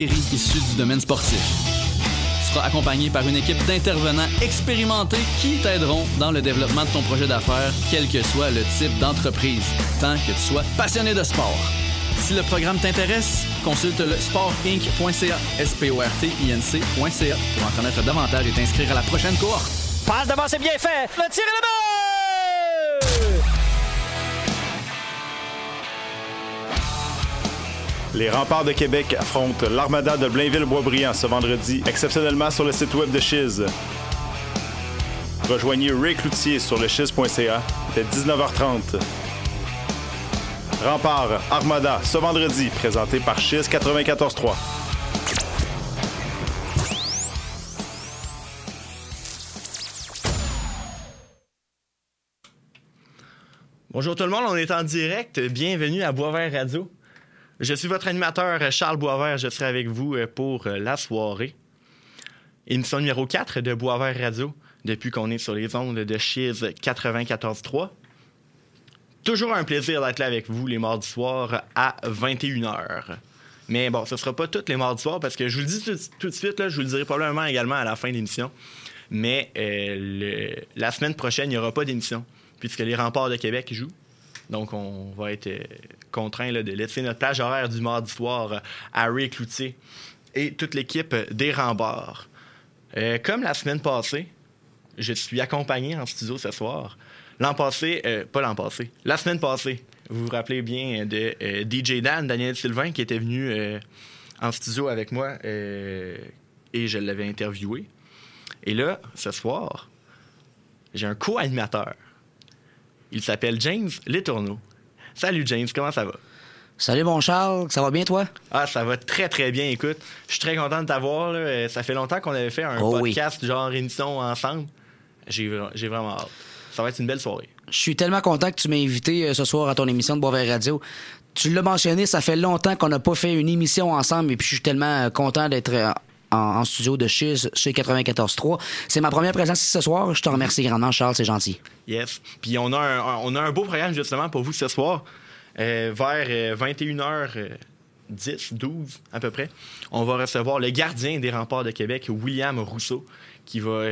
Issus du domaine sportif. Tu seras accompagné par une équipe d'intervenants expérimentés qui t'aideront dans le développement de ton projet d'affaires, quel que soit le type d'entreprise, tant que tu sois passionné de sport. Si le programme t'intéresse, consulte le sportinc.ca, sportinc.ca pour en connaître davantage et t'inscrire à la prochaine cohorte. Passe devant, c'est bien fait! Le tir est là-bas! Les Remparts de Québec affrontent l'Armada de Blainville-Boisbriand ce vendredi, exceptionnellement sur le site web de CHYZ. Rejoignez Rick Cloutier sur le CHYZ.ca dès 19h30. Remparts Armada ce vendredi, présenté par CHYZ 94.3. Bonjour tout le monde, on est en direct. Bienvenue à Boisvert Radio. Je suis votre animateur Charles Boisvert, je serai avec vous pour la soirée. Émission numéro 4 de Boisvert Radio, depuis qu'on est sur les ondes de CHYZ 94.3. Toujours un plaisir d'être là avec vous les mardis soirs à 21h. Mais bon, ce ne sera pas tous les mardis soirs parce que je vous le dis tout de suite, là, je vous le dirai probablement également à la fin de l'émission. Mais la semaine prochaine, il n'y aura pas d'émission puisque les Remparts de Québec jouent. Donc, on va être contraint de laisser notre plage horaire du mardi soir à Rick Cloutier et toute l'équipe des Remparts. Comme la semaine passée, je suis accompagné en studio ce soir. La semaine passée, vous vous rappelez bien de DJ Dan, Daniel Sylvain, qui était venu en studio avec moi et je l'avais interviewé. Et là, ce soir, j'ai un co-animateur. Il s'appelle James Létourneau. Salut James, comment ça va? Salut mon Charles, ça va bien toi? Ah, ça va très très bien, écoute. Je suis très content de t'avoir, là. Ça fait longtemps qu'on avait fait un podcast genre émission ensemble. J'ai vraiment hâte. Ça va être une belle soirée. Je suis tellement content que tu m'as invité ce soir à ton émission de Boisvert Radio. Tu l'as mentionné, ça fait longtemps qu'on n'a pas fait une émission ensemble et puis je suis tellement content d'être en studio de CHYZ chez 94.3. C'est ma première présence ici ce soir. Je te remercie grandement, Charles, c'est gentil. Yes. Puis on a un beau programme justement pour vous ce soir. Vers 21h10, 12 à peu près, on va recevoir le gardien des Remparts de Québec, William Rousseau, qui va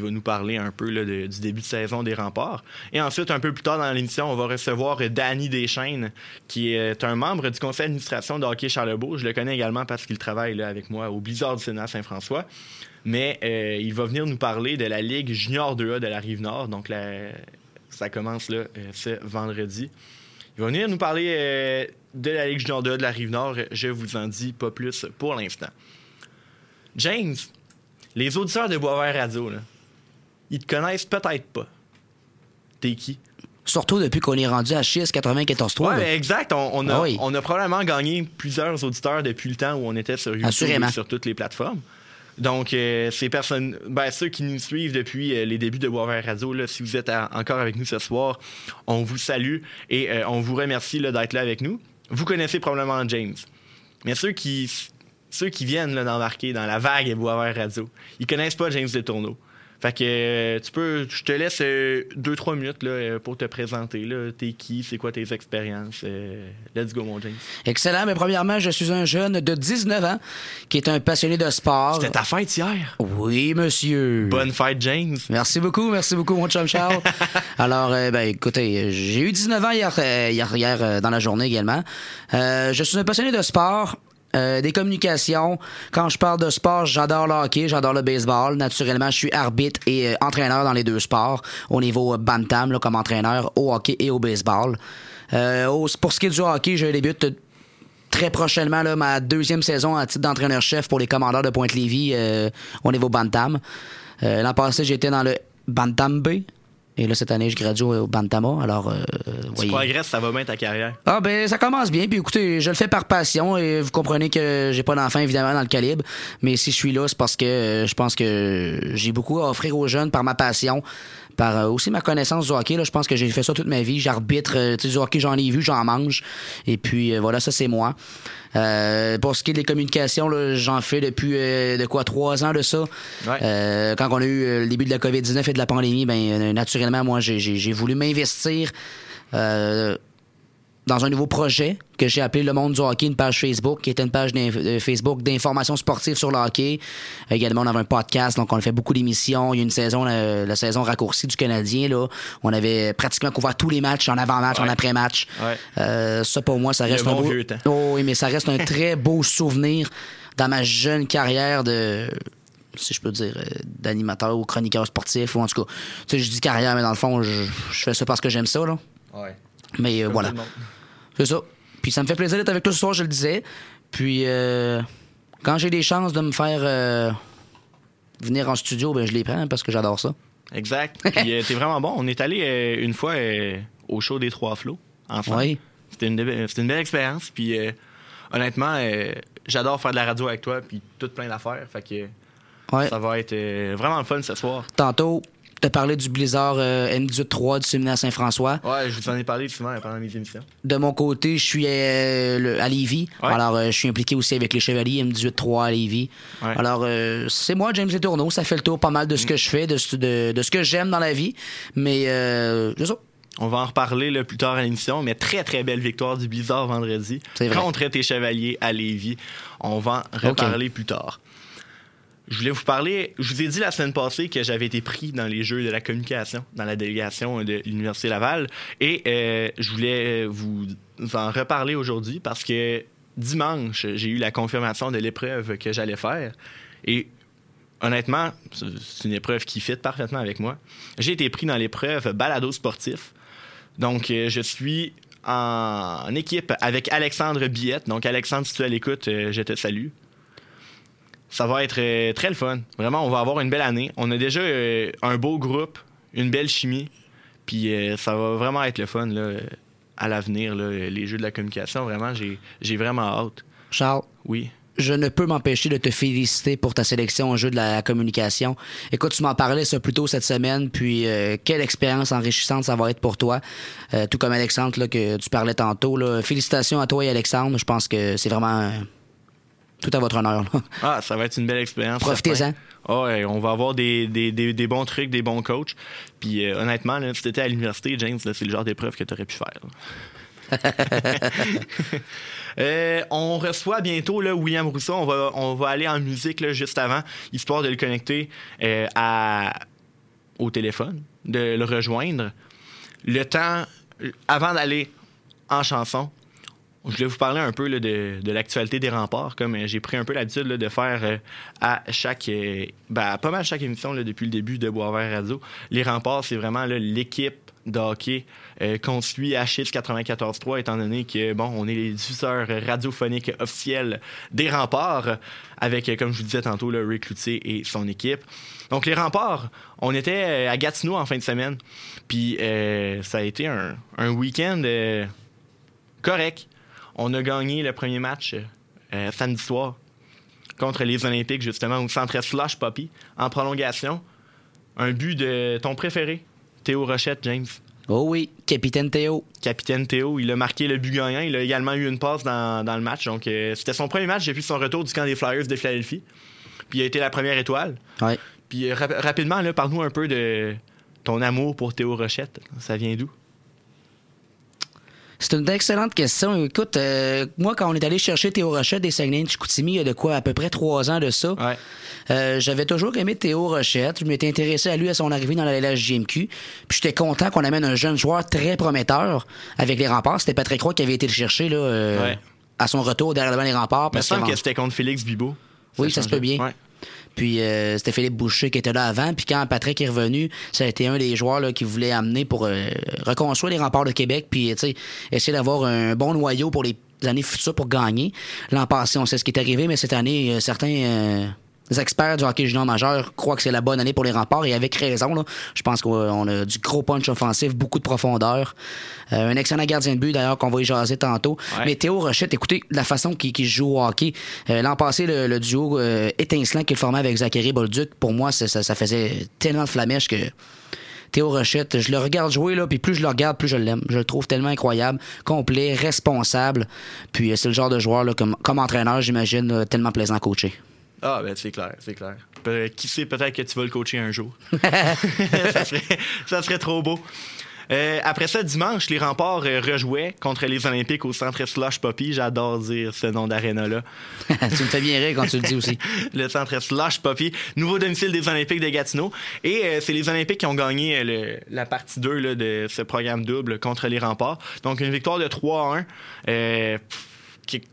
nous parler un peu là, du début de saison des Remparts. Et ensuite, un peu plus tard dans l'émission, on va recevoir Danny Deschênes, qui est un membre du conseil d'administration de Hockey Charlesbourg. Je le connais également parce qu'il travaille là, avec moi au Blizzard du Séminaire Saint-François. Mais il va venir nous parler de la Ligue junior 2A de la Rive-Nord. Donc, ça commence là, ce vendredi. Il va venir nous parler de la Ligue junior 2A de la Rive-Nord. Je vous en dis pas plus pour l'instant. James, les auditeurs de Boisvert Radio, là, ils te connaissent peut-être pas. T'es qui? Surtout depuis qu'on est rendu à CHYZ 94.3. Oui, exact. On a probablement gagné plusieurs auditeurs depuis le temps où on était sur YouTube. Assurément. Et sur toutes les plateformes. Donc, ces personnes, ceux qui nous suivent depuis les débuts de Boisvert Radio, là, si vous êtes encore avec nous ce soir, on vous salue et on vous remercie là, d'être là avec nous. Vous connaissez probablement James, mais ceux qui viennent là, d'embarquer dans la vague Boisvert Radio, ils connaissent pas James Létourneau. Fait que je te laisse 2-3 minutes là, pour te présenter. Là, t'es qui? C'est quoi tes expériences? Let's go, mon James. Excellent. Mais premièrement, je suis un jeune de 19 ans qui est un passionné de sport. C'était ta fête hier? Oui, monsieur. Bonne fête, James. Merci beaucoup, mon chum Charles. Alors, écoutez, j'ai eu 19 ans hier dans la journée également. Je suis un passionné de sport. Des communications. Quand je parle de sport, j'adore le hockey, j'adore le baseball. Naturellement, je suis arbitre et entraîneur dans les deux sports, au niveau bantam, là, comme entraîneur au hockey et au baseball. Pour ce qui est du hockey, je débute très prochainement là, ma deuxième saison à titre d'entraîneur-chef pour les Commandeurs de Pointe-Lévis au niveau bantam. L'an passé, j'étais dans le bantam B. Et là, cette année, je gradue au Bantama. Alors, tu progresses, ça va bien ta carrière? Ah, ça commence bien. Puis écoutez, je le fais par passion et vous comprenez que j'ai pas d'enfant, évidemment, dans le calibre. Mais si je suis là, c'est parce que je pense que j'ai beaucoup à offrir aux jeunes par ma passion, par aussi ma connaissance du hockey. Là, je pense que j'ai fait ça toute ma vie. J'arbitre, du hockey, j'en ai vu, j'en mange. Et puis, voilà, ça, c'est moi. Pour ce qui est des communications, là, j'en fais depuis 3 ans de ça. Ouais. Quand on a eu le début de la COVID-19 et de la pandémie, naturellement, moi, j'ai voulu m'investir dans un nouveau projet que j'ai appelé Le Monde du Hockey, une page Facebook, qui était une page Facebook d'informations sportives sur le hockey. Également, on avait un podcast, donc on a fait beaucoup d'émissions. Il y a une saison, la saison raccourcie du Canadien, là, on avait pratiquement couvert tous les matchs, en avant-match, en après-match. Ouais. Ça, pour moi, ça reste un beau... Oh, oui, mais ça reste un très beau souvenir dans ma jeune carrière de... si je peux dire, d'animateur ou chroniqueur sportif, ou en tout cas, tu sais, je dis carrière, mais dans le fond, je fais ça parce que j'aime ça, là. Ouais. Mais voilà. C'est ça. Puis ça me fait plaisir d'être avec toi ce soir, je le disais. Puis quand j'ai des chances de me faire venir en studio, ben je les prends parce que j'adore ça. Exact. Puis t'es vraiment bon. On est allé une fois au show des Trois-Flots, enfin. Oui. C'était une belle expérience. Puis honnêtement, j'adore faire de la radio avec toi, puis tout plein d'affaires. Fait que... ouais. Ça va être vraiment le fun ce soir. Tantôt, t'as parlé du Blizzard M18-3 du Séminaire Saint-François. Ouais, je vous en ai parlé souvent pendant mes émissions. De mon côté, je suis à Lévis. Ouais. Alors, je suis impliqué aussi avec les Chevaliers M18-3 à Lévis. Ouais. Alors, c'est moi, James Létourneau. Ça fait le tour pas mal de ce que je fais, de ce que j'aime dans la vie. Mais, je sais. On va en reparler là, plus tard à l'émission, mais très, très belle victoire du Blizzard vendredi. C'est vrai. Contre tes Chevaliers à Lévis. On va en reparler plus tard. Je voulais vous parler... Je vous ai dit la semaine passée que j'avais été pris dans les Jeux de la communication, dans la délégation de l'Université Laval. Et je voulais vous en reparler aujourd'hui parce que dimanche, j'ai eu la confirmation de l'épreuve que j'allais faire. Et honnêtement, c'est une épreuve qui fit parfaitement avec moi. J'ai été pris dans l'épreuve balado sportif. Donc, je suis en équipe avec Alexandre Billette. Donc, Alexandre, si tu es à l'écoute, je te salue. Ça va être très le fun. Vraiment, on va avoir une belle année. On a déjà un beau groupe, une belle chimie. Puis ça va vraiment être le fun là, à l'avenir, là, les Jeux de la communication. Vraiment, j'ai vraiment hâte. Charles, oui. Je ne peux m'empêcher de te féliciter pour ta sélection aux Jeux de la communication. Écoute, tu m'en parlais ça plus tôt cette semaine. Puis quelle expérience enrichissante ça va être pour toi. Tout comme Alexandre là, que tu parlais tantôt. Là. Félicitations à toi et Alexandre. Je pense que c'est vraiment... tout à votre honneur. Là. Ah, ça va être une belle expérience. Profitez-en. Oh, ouais, on va avoir des bons trucs, des bons coachs. Puis honnêtement, là, si t'étais à l'université, James, là, c'est le genre d'épreuve que t'aurais pu faire. On reçoit bientôt là, William Rousseau. On va aller en musique là, juste avant, histoire de le connecter au téléphone, de le rejoindre. Le temps, avant d'aller en chanson, je voulais vous parler un peu là, de l'actualité des Remparts, comme j'ai pris un peu l'habitude là, de faire à chaque... pas mal chaque émission là, depuis le début de Boisvert Radio. Les Remparts, c'est vraiment là, l'équipe de hockey qu'on suit à CHYZ 94.3, étant donné que bon, on est les diffuseurs radiophoniques officiels des Remparts, avec, comme je vous disais tantôt, là, Rick Cloutier et son équipe. Donc, les Remparts, on était à Gatineau en fin de semaine, puis ça a été un week-end correct. On a gagné le premier match samedi soir contre les Olympiques, justement, au centre Slush Puppie, en prolongation. Un but de ton préféré, Théo Rochette, James. Oh oui, capitaine Théo. Capitaine Théo, il a marqué le but gagnant. Il a également eu une passe dans le match. Donc, c'était son premier match depuis son retour du camp des Flyers de Philadelphie. Puis, il a été la première étoile. Ouais. Puis, rapidement, là, parle-nous un peu de ton amour pour Théo Rochette. Ça vient d'où? C'est une excellente question. Écoute, moi, quand on est allé chercher Théo Rochette des Saguenay-de-Chicoutimi, il y a de quoi à peu près 3 ans de ça, ouais. J'avais toujours aimé Théo Rochette. Je m'étais intéressé à lui à son arrivée dans la LHJMQ. Puis j'étais content qu'on amène un jeune joueur très prometteur avec les Remparts. C'était Patrick Roy qui avait été le chercher là, ouais. À son retour derrière les Remparts. Il me semble que c'était contre Félix Bibeau. Oui, ça se peut bien. Ouais. Puis c'était Philippe Boucher qui était là avant. Puis quand Patrick est revenu, ça a été un des joueurs là, qui voulait amener pour reconstruire les Remparts de Québec. Puis essayer d'avoir un bon noyau pour les années futures pour gagner. L'an passé, on sait ce qui est arrivé, mais cette année, certains experts du hockey junior majeur croient que c'est la bonne année pour les Remparts. Et avec raison, là, je pense qu'on a du gros punch offensif, beaucoup de profondeur. Un excellent gardien de but, d'ailleurs, qu'on va y jaser tantôt. Ouais. Mais Théo Rochette, écoutez, la façon qu'il joue au hockey. L'an passé, le duo étincelant qu'il formait avec Zachary Bolduc, pour moi, ça faisait tellement de flamèche que Théo Rochette, je le regarde jouer, là, puis plus je le regarde, plus je l'aime. Je le trouve tellement incroyable, complet, responsable. Puis c'est le genre de joueur, là, comme entraîneur, j'imagine, là, tellement plaisant à coacher. Ah, ben c'est clair, c'est clair. Qui sait, peut-être que tu vas le coacher un jour. Ça serait trop beau. Après ça, dimanche, les Remparts rejouaient contre les Olympiques au centre Slush Puppie. J'adore dire ce nom d'aréna-là. Tu me fais bien rire quand tu le dis aussi. Le centre Slush Puppie, nouveau domicile des Olympiques de Gatineau. Et c'est les Olympiques qui ont gagné la partie 2 là, de ce programme double contre les Remparts. Donc, une victoire de 3-1.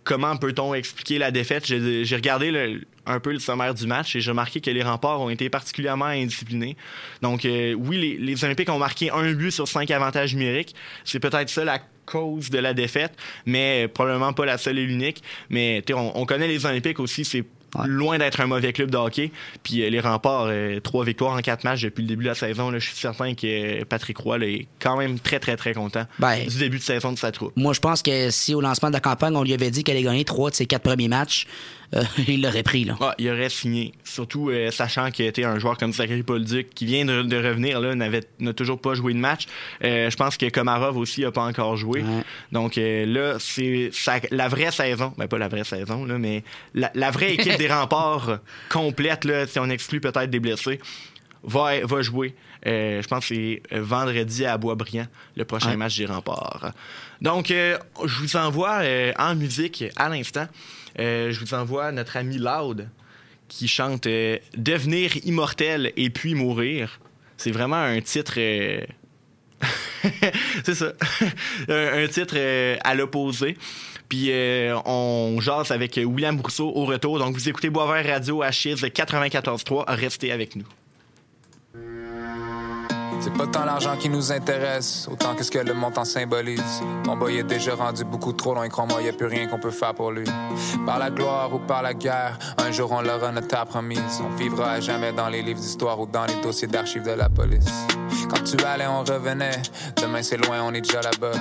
Comment peut-on expliquer la défaite? J'ai regardé un peu le sommaire du match et j'ai remarqué que les Remparts ont été particulièrement indisciplinés. Donc, oui, les Olympiques ont marqué 1 but sur 5 avantages numériques. C'est peut-être ça la cause de la défaite, mais probablement pas la seule et l'unique. Mais on connaît les Olympiques aussi, c'est loin d'être un mauvais club de hockey. Puis les Remparts, 3 victoires en 4 matchs depuis le début de la saison. Là, je suis certain que Patrick Roy là, est quand même très, très, très content du début de saison de sa troupe. Moi, je pense que si au lancement de la campagne, on lui avait dit qu'elle allait gagner 3 de ses 4 premiers matchs, il l'aurait pris. Là. Ah, il aurait signé. Surtout sachant qu'il était un joueur comme Zachary Bolduc qui vient de revenir, là, n'a toujours pas joué de match. Je pense que Komarov aussi n'a pas encore joué. Ouais. Donc là, c'est la vraie saison. Ben, pas la vraie saison, là, mais la vraie équipe des Remparts complète, là, si on exclut peut-être des blessés, va jouer. Je pense que c'est vendredi à Boisbriand, le prochain match des Remparts. Donc, je vous envoie en musique à l'instant. Je vous envoie notre ami Loud qui chante « Devenir immortel et puis mourir ». C'est vraiment un titre... c'est ça. un titre à l'opposé. Puis on jase avec William Rousseau au retour. Donc, vous écoutez Boisvert Radio à CHYZ 94.3. Restez avec nous. C'est pas tant l'argent qui nous intéresse, autant qu'est-ce que le montant symbolise. Mon boy est déjà rendu beaucoup trop loin, crois-moi, y'a plus rien qu'on peut faire pour lui. Par la gloire ou par la guerre, un jour on l'aura notre terre promise. On vivra à jamais dans les livres d'histoire ou dans les dossiers d'archives de la police. Quand tu allais, on revenait. Demain, c'est loin, on est déjà là-bas.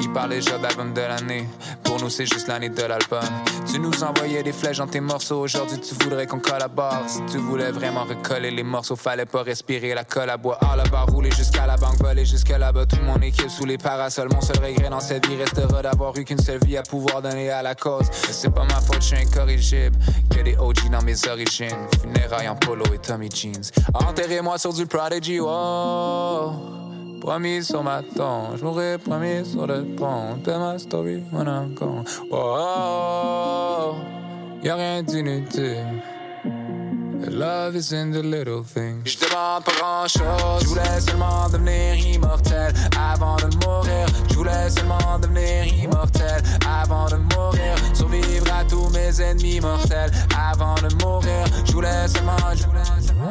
Il parle déjà d'album de l'année. Pour nous, c'est juste l'année de l'album. Tu nous envoyais des flèches dans tes morceaux. Aujourd'hui, tu voudrais qu'on collabore. Si tu voulais vraiment recoller les morceaux, fallait pas respirer la colle à bois. À la barre, rouler jusqu'à la banque, voler jusqu'à là-bas. Tout mon équipe sous les parasols. Mon seul regret dans cette vie restera d'avoir eu qu'une seule vie à pouvoir donner à la cause. Mais c'est pas ma faute, je suis incorrigible. Que des OG dans mes origines. Funérailles en polo et Tommy Jeans. Enterrez-moi sur du Prodigy, wow. Promis sur ma tombe, je mourrai promis sur le pont. Tell my story when I'm gone. Oh, y'a rien d'inutile. Love is in the little things. Je demande pas grand chose. Je voulais seulement devenir immortel avant de mourir. Je voulais seulement devenir immortel avant de mourir. Survivre à tous mes ennemis mortels avant de mourir. Je voulais seulement, je voulais seulement.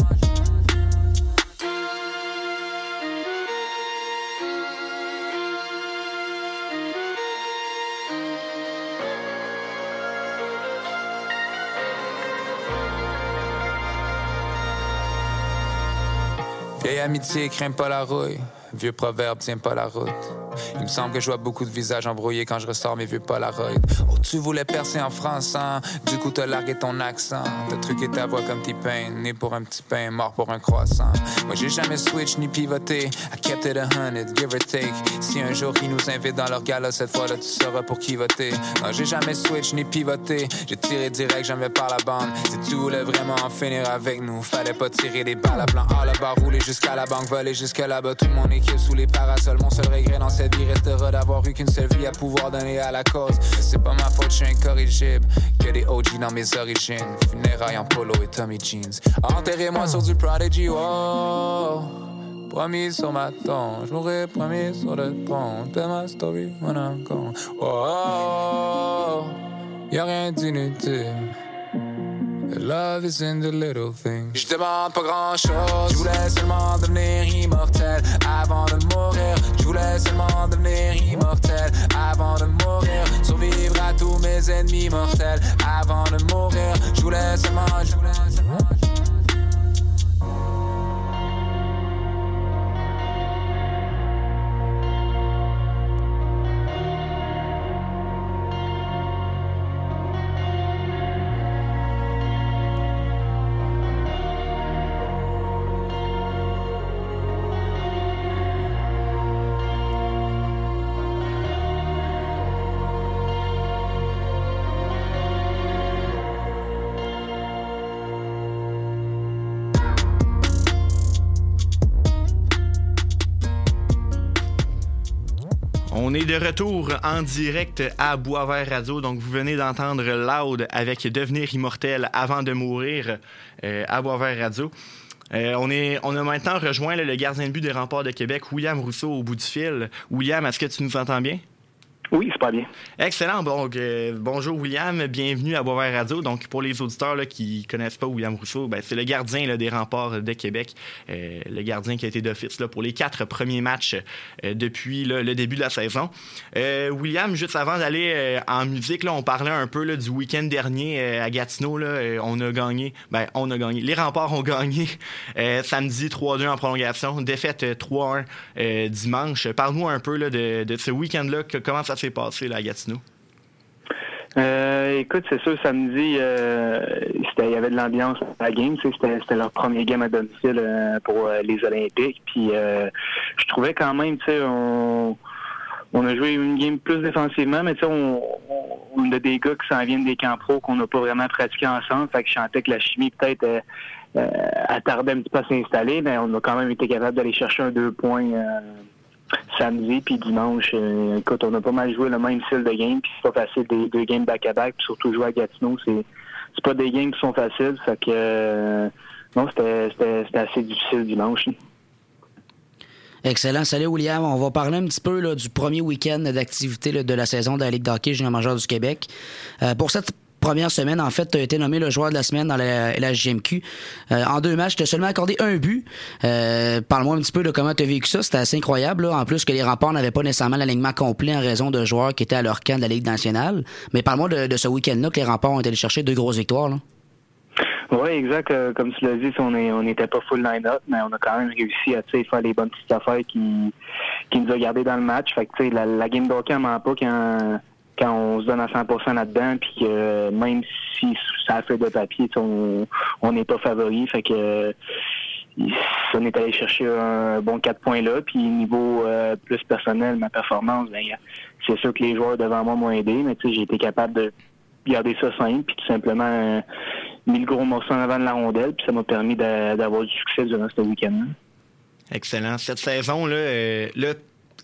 Vieille amitié, crains pas la rouille. Vieux proverbe, tiens pas la route. Il me semble que je vois beaucoup de visages embrouillés quand je ressors mes vieux Polaroids. Oh, tu voulais percer en français, hein? Du coup t'as largué ton accent. T'as truqué ta voix comme T-Pain, né pour un petit pain, mort pour un croissant. Moi j'ai jamais switch ni pivoté. I kept it 100, give or take. Si un jour ils nous invitent dans leur gala, cette fois-là tu sauras pour qui voter. Non, j'ai jamais switch ni pivoté. J'ai tiré direct, jamais par la bande. Si tu voulais vraiment en finir avec nous, fallait pas tirer des balles à blanc. À la barre, rouler jusqu'à la banque, voler jusqu'à là-bas. Tout mon équipe sous les parasols, mon seul regret dans cette vie restera d'avoir eu qu'une seule vie à pouvoir donner à la cause. Mais c'est pas ma faute, je suis incorrigible. Que des OG dans mes origines. Funérailles en polo et Tommy Jeans. Enterrez-moi sur du Prodigy, oh. Promis sur ma tombe, je mourrai promis sur le pont. Tell my story when I'm gone. Oh, y'a rien d'inutile. Love is in the little things. Je demande pas grand chose. Je voulais seulement devenir immortel avant de mourir. Je voulais seulement devenir immortel avant de mourir. Survivre à tous mes ennemis mortels avant de mourir. Je voulais seulement, je voulais seulement. On est de retour en direct à Boisvert Radio. Donc, vous venez d'entendre Loud avec Devenir immortel avant de mourir à Boisvert Radio. On a maintenant rejoint le gardien de but des Remparts de Québec, William Rousseau, au bout du fil. William, est-ce que tu nous entends bien? Oui, c'est pas bien. Excellent. Donc, bonjour William, bienvenue à Boisvert Radio. Donc, pour les auditeurs là, qui connaissent pas William Rousseau, ben, c'est le gardien là, des Remparts de Québec, le gardien qui a été d'office là, pour les 4 premiers matchs depuis là, le début de la saison. William, juste avant d'aller en musique, là, on parlait un peu là, du week-end dernier à Gatineau. Là, on a gagné. Les Remparts ont gagné samedi 3-2 en prolongation, défaite 3-1 dimanche. Parle-nous un peu là, de ce week-end-là, comment ça s'est passé là, à Gatineau? Écoute, c'est sûr, samedi, il y avait de l'ambiance à la game. C'était leur premier game à domicile pour les Olympiques. Puis je trouvais quand même, tu sais, on a joué une game plus défensivement, mais tu sais, on a des gars qui s'en viennent des camps pro qu'on n'a pas vraiment pratiqué ensemble. Fait que je sentais que la chimie peut-être attardait un petit peu à s'installer, mais on a quand même été capable d'aller chercher un 2 points samedi puis dimanche. Écoute, on a pas mal joué le même style de game, puis c'est pas facile des 2 games back-à-back, puis surtout jouer à Gatineau, c'est pas des games qui sont faciles, fait que non, c'était assez difficile dimanche. Excellent. Salut William. On va parler un petit peu là, du premier week-end d'activité là, de la saison de la Ligue d'hockey junior majeure du Québec. Pour cette première semaine, en fait, tu as été nommé le joueur de la semaine dans la JMQ. En 2 matchs, tu as seulement accordé 1 but. Parle-moi un petit peu de comment tu as vécu ça. C'était assez incroyable, là. En plus que les Remparts n'avaient pas nécessairement l'alignement complet en raison de joueurs qui étaient à leur camp de la Ligue nationale. Mais parle-moi de ce week-end-là que les Remparts ont été chercher 2 grosses victoires, là. Oui, exact. Comme tu l'as dit, on n'était pas full line-up, mais on a quand même réussi à faire les bonnes petites affaires qui nous ont gardés dans le match. Fait que la game d'hockey ne ment pas quand on se donne à 100% là-dedans, puis que même si ça a fait de papier, on n'est pas favori. Fait que on est allé chercher un bon 4 points là. Puis niveau plus personnel, ma performance, ben, c'est sûr que les joueurs devant moi m'ont aidé, mais j'ai été capable de garder ça simple, puis tout simplement mis le gros morceau en avant de la rondelle, puis ça m'a permis d'avoir du succès durant ce week-end. Excellent. Cette saison, là,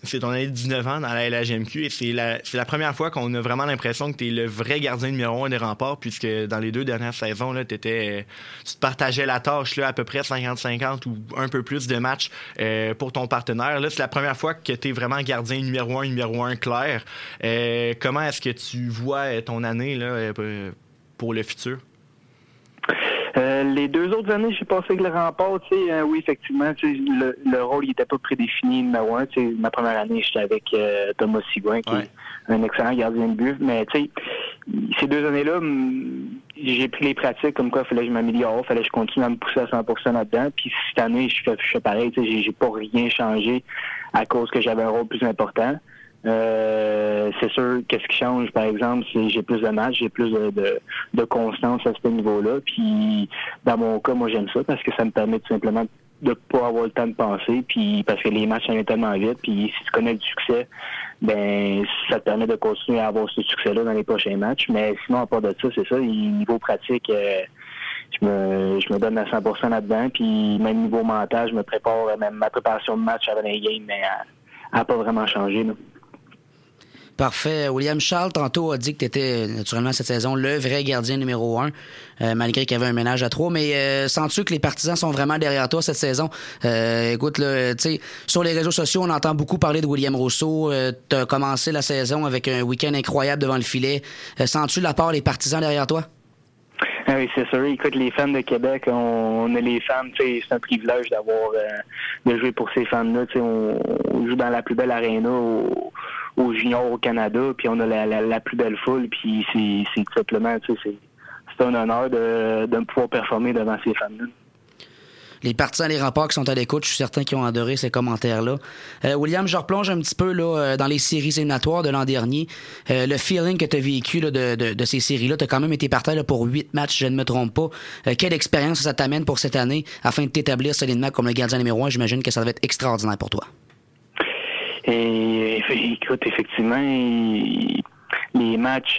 c'est ton année de 19 ans dans la LHMQ et c'est la première fois qu'on a vraiment l'impression que tu es le vrai gardien numéro 1 des Remparts, puisque dans les 2 dernières saisons, là, tu te partageais la tâche là, à peu près 50-50 ou un peu plus de matchs pour ton partenaire. Là, c'est la première fois que tu es vraiment gardien numéro 1 clair. Comment est-ce que tu vois ton année là, pour le futur? Les 2 autres années, j'ai passé avec le Rempart, oui, effectivement, le rôle n'était pas prédéfini numéro 1. Ma première année, j'étais avec Thomas Sigouin, qui est un excellent gardien de but. Mais ces 2 années-là, j'ai pris les pratiques comme quoi il fallait que je m'améliore, il fallait que je continue à me pousser à 100% là-dedans. Puis cette année, je fais pareil, j'ai pas rien changé à cause que j'avais un rôle plus important. C'est sûr, qu'est-ce qui change, par exemple, c'est que j'ai plus de matchs, j'ai plus de constance à ce niveau-là. Puis, dans mon cas, moi, j'aime ça parce que ça me permet tout simplement de pas avoir le temps de penser, puis parce que les matchs s'en viennent tellement vite, puis si tu connais le succès, ben ça te permet de continuer à avoir ce succès-là dans les prochains matchs. Mais sinon, à part de ça, c'est ça, niveau pratique, je me donne à 100% là-dedans, puis même niveau mental, je me prépare, même ma préparation de match avant les games, mais elle a pas vraiment changé, là. Parfait. William, Charles, tantôt, a dit que tu étais, naturellement, cette saison, le vrai gardien numéro 1, malgré qu'il y avait un ménage à 3. Mais sens-tu que les partisans sont vraiment derrière toi cette saison? Écoute, tu sais, sur les réseaux sociaux, on entend beaucoup parler de William Rousseau. Tu as commencé la saison avec un week-end incroyable devant le filet. Sens-tu la part des partisans derrière toi? Ah oui, c'est sûr. Écoute, les fans de Québec, on a les fans, c'est un privilège de jouer pour ces fans-là. On joue dans la plus belle aréna aux juniors au Canada, puis on a la plus belle foule, puis c'est tout simplement, c'est un honneur de pouvoir performer devant ces fans-là. Les partisans des Remparts qui sont à l'écoute, je suis certain qu'ils ont adoré ces commentaires-là. William, je replonge un petit peu là, dans les séries éliminatoires de l'an dernier. Le feeling que tu as vécu là, de ces séries-là, tu as quand même été partant là, pour 8 matchs, je ne me trompe pas. Quelle expérience ça t'amène pour cette année afin de t'établir solidement comme le gardien numéro 1? J'imagine que ça va être extraordinaire pour toi. Et écoute, effectivement, les matchs,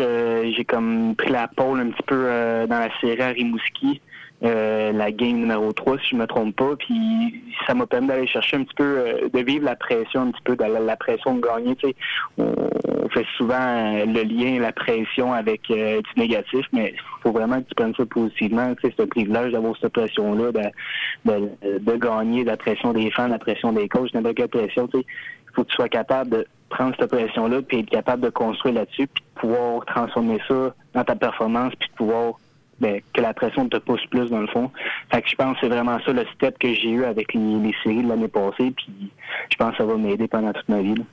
j'ai comme pris la pole un petit peu dans la série à Rimouski, la game numéro 3, si je me trompe pas, puis ça m'a permis d'aller chercher un petit peu, de vivre la pression un petit peu, la pression de gagner, tu sais. On fait souvent le lien, la pression avec du négatif, mais il faut vraiment que tu prennes ça positivement, tu sais, c'est un privilège d'avoir cette pression-là, de gagner, de la pression des fans, de la pression des coachs, n'importe quelle pression, tu sais. Il faut que tu sois capable de prendre cette pression-là, puis être capable de construire là-dessus, puis de pouvoir transformer ça dans ta performance, puis de pouvoir que la pression te pousse plus, dans le fond. Fait que je pense que c'est vraiment ça le step que j'ai eu avec les séries de l'année passée, puis je pense que ça va m'aider pendant toute ma vie, là.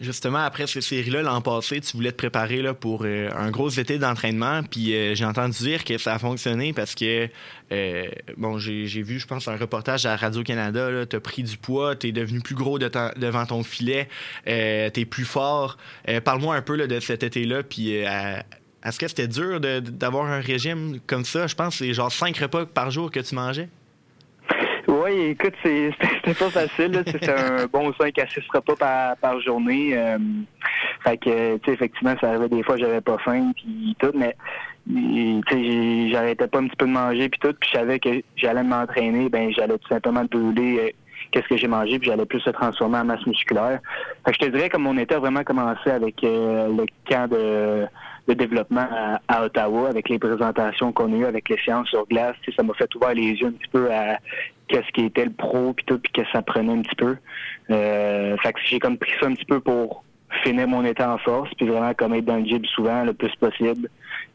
Justement, après ces séries-là, l'an passé, tu voulais te préparer là, pour un gros été d'entraînement, puis j'ai entendu dire que ça a fonctionné parce que, bon, j'ai vu, je pense, un reportage à Radio-Canada, là, t'as pris du poids, t'es devenu plus gros devant ton filet, t'es plus fort. Parle-moi un peu là, de cet été-là, puis est-ce que c'était dur d'avoir un régime comme ça? Je pense que c'est genre 5 repas par jour que tu mangeais. Oui, écoute, c'était pas facile, là. C'était un bon 5 à 6 repas par journée. Fait que, tu sais, effectivement, ça arrivait des fois, j'avais pas faim, puis tout, mais, tu sais, j'arrêtais pas un petit peu de manger, puis tout, puis je savais que j'allais m'entraîner, ben j'allais tout simplement brûler qu'est-ce que j'ai mangé, puis j'allais plus se transformer en masse musculaire. Fait que je te dirais, comme on était vraiment commencé avec le camp de développement à Ottawa, avec les présentations qu'on a eues, avec les séances sur glace, ça m'a fait ouvrir les yeux un petit peu à qu'est-ce qui était le pro, puis tout, puis qu'est-ce que ça prenait un petit peu. Fait que j'ai comme pris ça un petit peu pour finir mon état en force, puis vraiment comme être dans le gym souvent, le plus possible,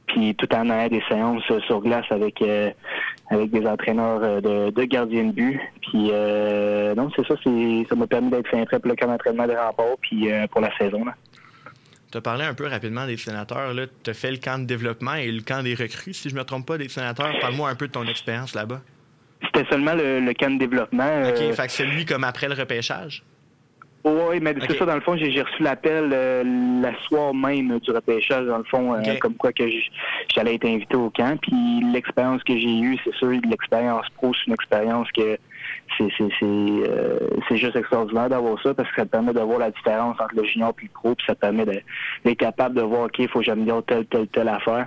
puis tout en ayant des séances sur glace avec des entraîneurs de gardien de but. Puis donc c'est ça, ça m'a permis d'être fin prêt pour le camp d'entraînement des Remparts, puis pour la saison, là. Tu as parlé un peu rapidement des sénateurs. Tu as fait le camp de développement et le camp des recrues, si je ne me trompe pas, des sénateurs. Parle-moi un peu de ton expérience là-bas. C'était seulement le camp de développement. OK, fait que celui comme après le repêchage? Oui, mais c'est ça, dans le fond, j'ai reçu l'appel la soir même du repêchage, dans le fond, comme quoi que j'allais être invité au camp. Puis l'expérience que j'ai eue, c'est sûr, l'expérience pro, c'est une expérience que c'est juste extraordinaire d'avoir ça, parce que ça te permet de voir la différence entre le junior et le pro, puis ça te permet d'être capable de voir, OK, il faut que j'améliore telle affaire.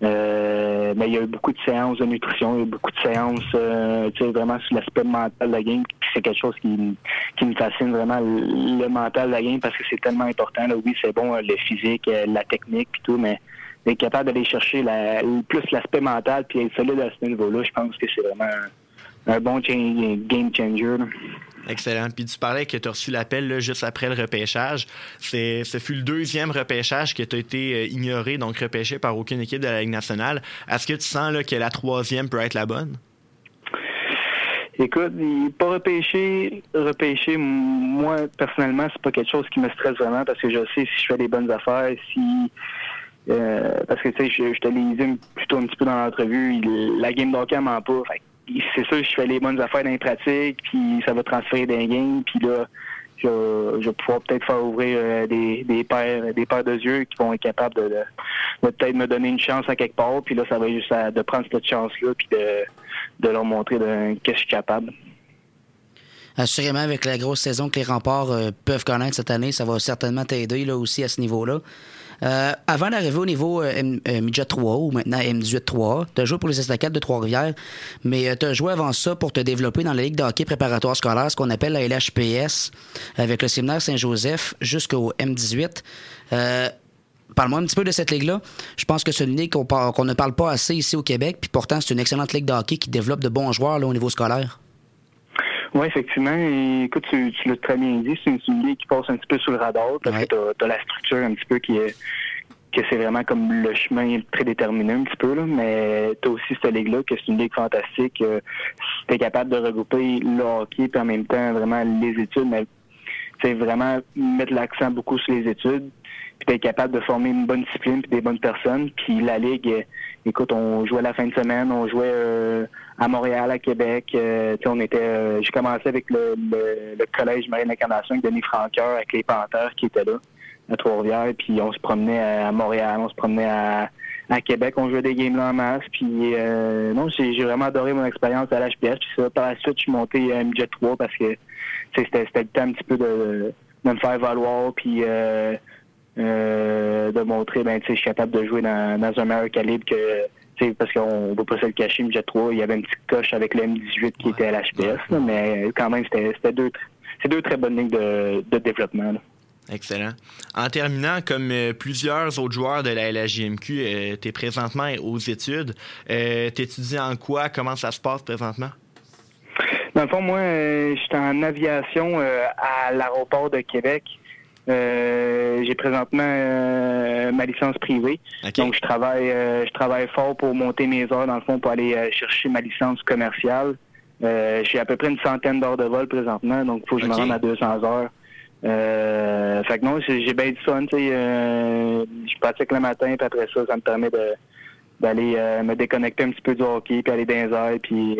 Mais il y a eu beaucoup de séances de nutrition, il y a eu beaucoup de séances tu sais, vraiment sur l'aspect mental de la game, c'est quelque chose qui me fascine vraiment, le mental de la game, parce que c'est tellement important, là. Oui, c'est bon, le physique, la technique puis tout, mais d'être capable d'aller chercher plus l'aspect mental puis être solide à ce niveau-là, je pense que c'est vraiment un bon game changer, là. Excellent. Puis tu parlais que tu as reçu l'appel là, juste après le repêchage. Ce fut le deuxième repêchage que tu as été ignoré, donc repêché par aucune équipe de la Ligue nationale. Est-ce que tu sens là, que la troisième peut être la bonne? Écoute, pas repêché, moi, personnellement, c'est pas quelque chose qui me stresse vraiment, parce que je sais si je fais des bonnes affaires, si... parce que, tu sais, je te l'ai dit plutôt un petit peu dans l'entrevue, la game d'hockey ment pas, fait. C'est sûr, je fais les bonnes affaires dans les pratiques, puis ça va transférer dans les games, puis là, je vais pouvoir peut-être faire ouvrir des paires de yeux qui vont être capables de peut-être me donner une chance à quelque part, puis là, ça va juste de prendre cette chance-là, puis de leur montrer que je suis capable. Assurément, avec la grosse saison que les Remparts peuvent connaître cette année, ça va certainement t'aider là aussi à ce niveau-là. Avant d'arriver au niveau Midget 3A ou maintenant M18 3A, tu as joué pour les Estacades de Trois-Rivières, mais tu as joué avant ça pour te développer dans la Ligue de hockey préparatoire scolaire, ce qu'on appelle la LHPS, avec le Séminaire Saint-Joseph jusqu'au M18. Parle-moi un petit peu de cette ligue-là. Je pense que c'est une ligue qu'on ne parle pas assez ici au Québec, puis pourtant c'est une excellente ligue de hockey qui développe de bons joueurs là, au niveau scolaire. Oui, effectivement. Et, écoute, tu l'as très bien dit, c'est une ligue qui passe un petit peu sous le radar, parce que t'as la structure un petit peu qui est que c'est vraiment comme le chemin prédéterminé un petit peu, là, mais t'as aussi cette ligue-là, que c'est une ligue fantastique. T'es capable de regrouper le hockey puis en même temps vraiment les études, mais tu sais, vraiment mettre l'accent beaucoup sur les études, puis t'es capable de former une bonne discipline puis des bonnes personnes. Puis la ligue, écoute, on jouait la fin de semaine, on jouait à Montréal, à Québec. On était, j'ai commencé avec le collège Marine d'Incarnation avec Denis Franqueur, avec les Panthers qui étaient là, à Trois-Rivières. Puis on se promenait à Montréal, on se promenait à Québec, on jouait des games là en masse. Puis non, j'ai vraiment adoré mon expérience à l'HPS. Puis ça, par la suite, je suis monté à MJ 3 parce que c'était le temps un petit peu de me faire valoir. Puis de montrer, ben tu sais, je suis capable de jouer dans un meilleur calibre que... Parce qu'on ne va pas se le cacher, mais J3, il y avait une petite coche avec le M18 qui était à l'HPS, là, mais quand même, c'est deux très bonnes lignes de développement. Là. Excellent. En terminant, comme plusieurs autres joueurs de la LHJMQ, tu es présentement aux études. Tu étudies en quoi? Comment ça se passe présentement? Dans le fond, moi, je suis en aviation à l'aéroport de Québec. J'ai présentement ma licence privée. Okay. Donc je travaille fort pour monter mes heures dans le fond pour aller chercher ma licence commerciale. J'ai à peu près une centaine d'heures de vol présentement, donc il faut que je me rende à 200 heures. Fait que non, j'ai bien du fun, tu sais, je pratique le matin, puis après ça me permet d'aller me déconnecter un petit peu du hockey, puis aller dans les airs, puis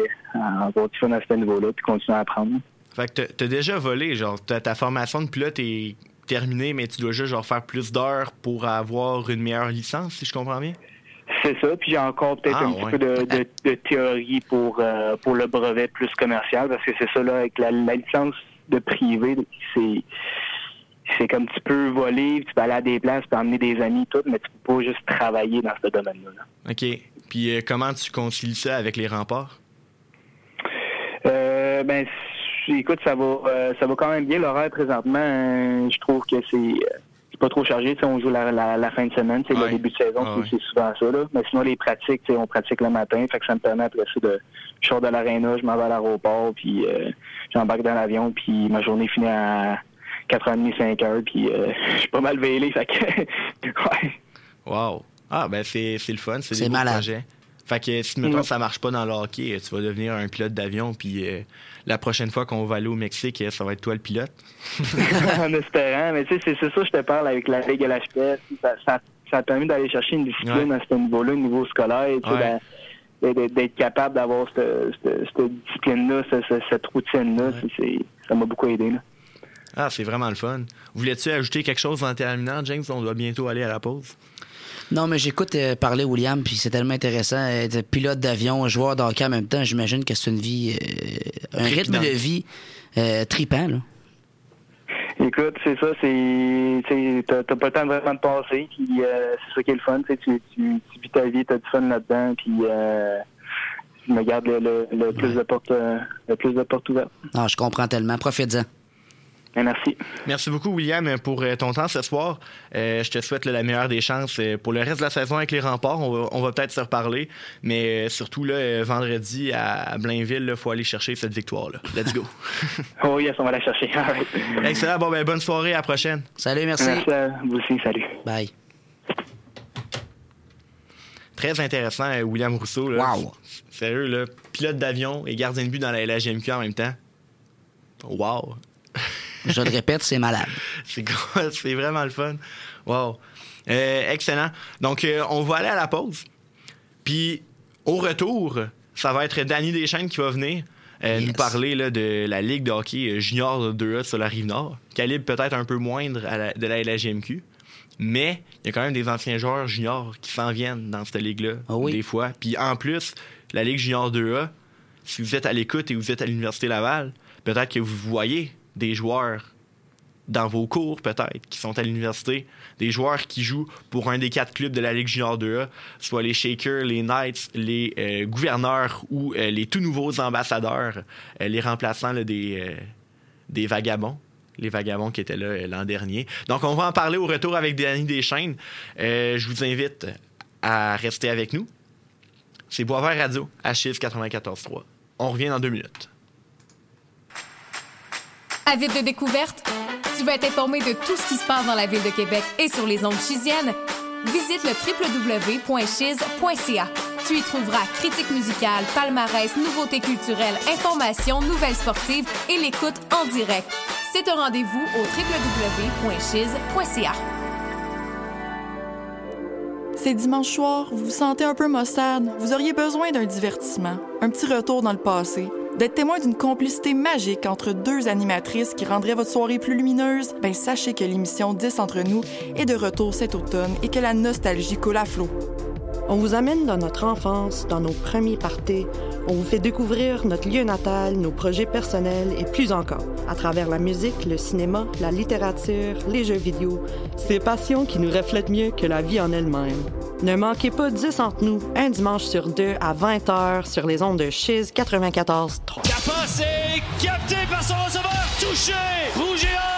avoir du fun à ce niveau-là, puis continuer à apprendre. Fait que t'as déjà volé, genre ta formation de pilote est terminée, mais tu dois juste genre faire plus d'heures pour avoir une meilleure licence, si je comprends bien? C'est ça, puis j'ai encore peut-être un petit peu de théorie pour le brevet plus commercial, parce que c'est ça, là, avec la licence de privé, c'est comme tu peux voler, tu peux aller à des places, tu peux emmener des amis, tout, mais tu peux pas juste travailler dans ce domaine-là. Là. OK. Puis comment tu concilies ça avec les remparts? Écoute, ça va quand même bien. L'horaire présentement, je trouve que c'est pas trop chargé. T'sais, on joue la fin de semaine, c'est le début de saison, c'est souvent ça. Là. Mais sinon, les pratiques, on pratique le matin, fait que ça me permet après ça de... Je sors de l'aréna, je m'en vais à l'aéroport, puis j'embarque dans l'avion, puis ma journée finit à 4h30, 5h, puis je suis pas mal vêlé, fait que... ouais. Wow! Ah, ben c'est le fun, c'est des beaux projets. Fait que si, mettons, ça marche pas dans le hockey, tu vas devenir un pilote d'avion, puis la prochaine fois qu'on va aller au Mexique, ça va être toi le pilote. En espérant, mais tu sais, c'est ça que je te parle avec la Ligue à l'HPS. Ça a permis d'aller chercher une discipline à ce niveau-là, au niveau scolaire, d'être capable d'avoir cette discipline-là, cette routine-là. Ouais. Ça m'a beaucoup aidé. Là. Ah, c'est vraiment le fun. Voulais-tu ajouter quelque chose en terminant, James? On doit bientôt aller à la pause. Non, mais j'écoute parler William, puis c'est tellement intéressant. Être pilote d'avion, joueur de hockey en même temps, j'imagine que c'est une vie, un rythme de vie tripant. Là. Écoute, c'est ça, t'as pas le temps vraiment de passer, puis c'est ça qui est le fun. Tu vis ta vie, t'as du fun là-dedans, puis tu me gardes le plus de portes ouvertes. Ah, je comprends tellement. Profite-en. Merci. Merci beaucoup, William, pour ton temps ce soir. Je te souhaite la meilleure des chances pour le reste de la saison avec les Remparts. On va peut-être se reparler, mais surtout là, vendredi à Blainville, il faut aller chercher cette victoire-là. Let's go. Oh yes, on va la chercher. All right. Excellent. Bon, ben, bonne soirée. À la prochaine. Salut, merci. Merci à vous aussi. Salut. Bye. Très intéressant, William Rousseau. Là. Wow. Sérieux, là, pilote d'avion et gardien de but dans la LHJMQ en même temps. Wow. Je le répète, c'est malade. C'est vraiment le fun. Wow. Excellent. Donc, on va aller à la pause. Puis, au retour, ça va être Danny Deschênes qui va venir nous parler là, de la Ligue de hockey junior 2A sur la Rive-Nord. Calibre peut-être un peu moindre de la LHJMQ. Mais il y a quand même des anciens joueurs juniors qui s'en viennent dans cette ligue-là, des fois. Puis, en plus, la Ligue junior 2A, si vous êtes à l'écoute et vous êtes à l'Université Laval, peut-être que vous voyez des joueurs dans vos cours, peut-être, qui sont à l'université, des joueurs qui jouent pour un des 4 clubs de la Ligue junior 2A, soit les Shakers, les Knights, les Gouverneurs ou les tout nouveaux ambassadeurs, les remplaçants là, des Vagabonds, les Vagabonds qui étaient là l'an dernier. Donc, on va en parler au retour avec Danny Deschênes. Je vous invite à rester avec nous. C'est Boisvert Radio, CHYZ 94.3. On revient dans 2 minutes. Avide de découvertes? Tu veux être informé de tout ce qui se passe dans la ville de Québec et sur les ondes chyziennes? Visite le www.chyz.ca. Tu y trouveras critiques musicales, palmarès, nouveautés culturelles, informations, nouvelles sportives et l'écoute en direct. C'est un rendez-vous au www.chyz.ca. C'est dimanche soir, vous vous sentez un peu maussade. Vous auriez besoin d'un divertissement, un petit retour dans le passé. D'être témoin d'une complicité magique entre 2 animatrices qui rendrait votre soirée plus lumineuse, ben sachez que l'émission 10 entre nous est de retour cet automne et que la nostalgie coule à flot. On vous amène dans notre enfance, dans nos premiers parties. On vous fait découvrir notre lieu natal, nos projets personnels et plus encore. À travers la musique, le cinéma, la littérature, les jeux vidéo, ces passions qui nous reflètent mieux que la vie en elle-même. Ne manquez pas 10 entre nous, un dimanche sur deux à 20h sur les ondes de CHYZ 94.3. Capacé, capté par son receveur, touché, rouge et or!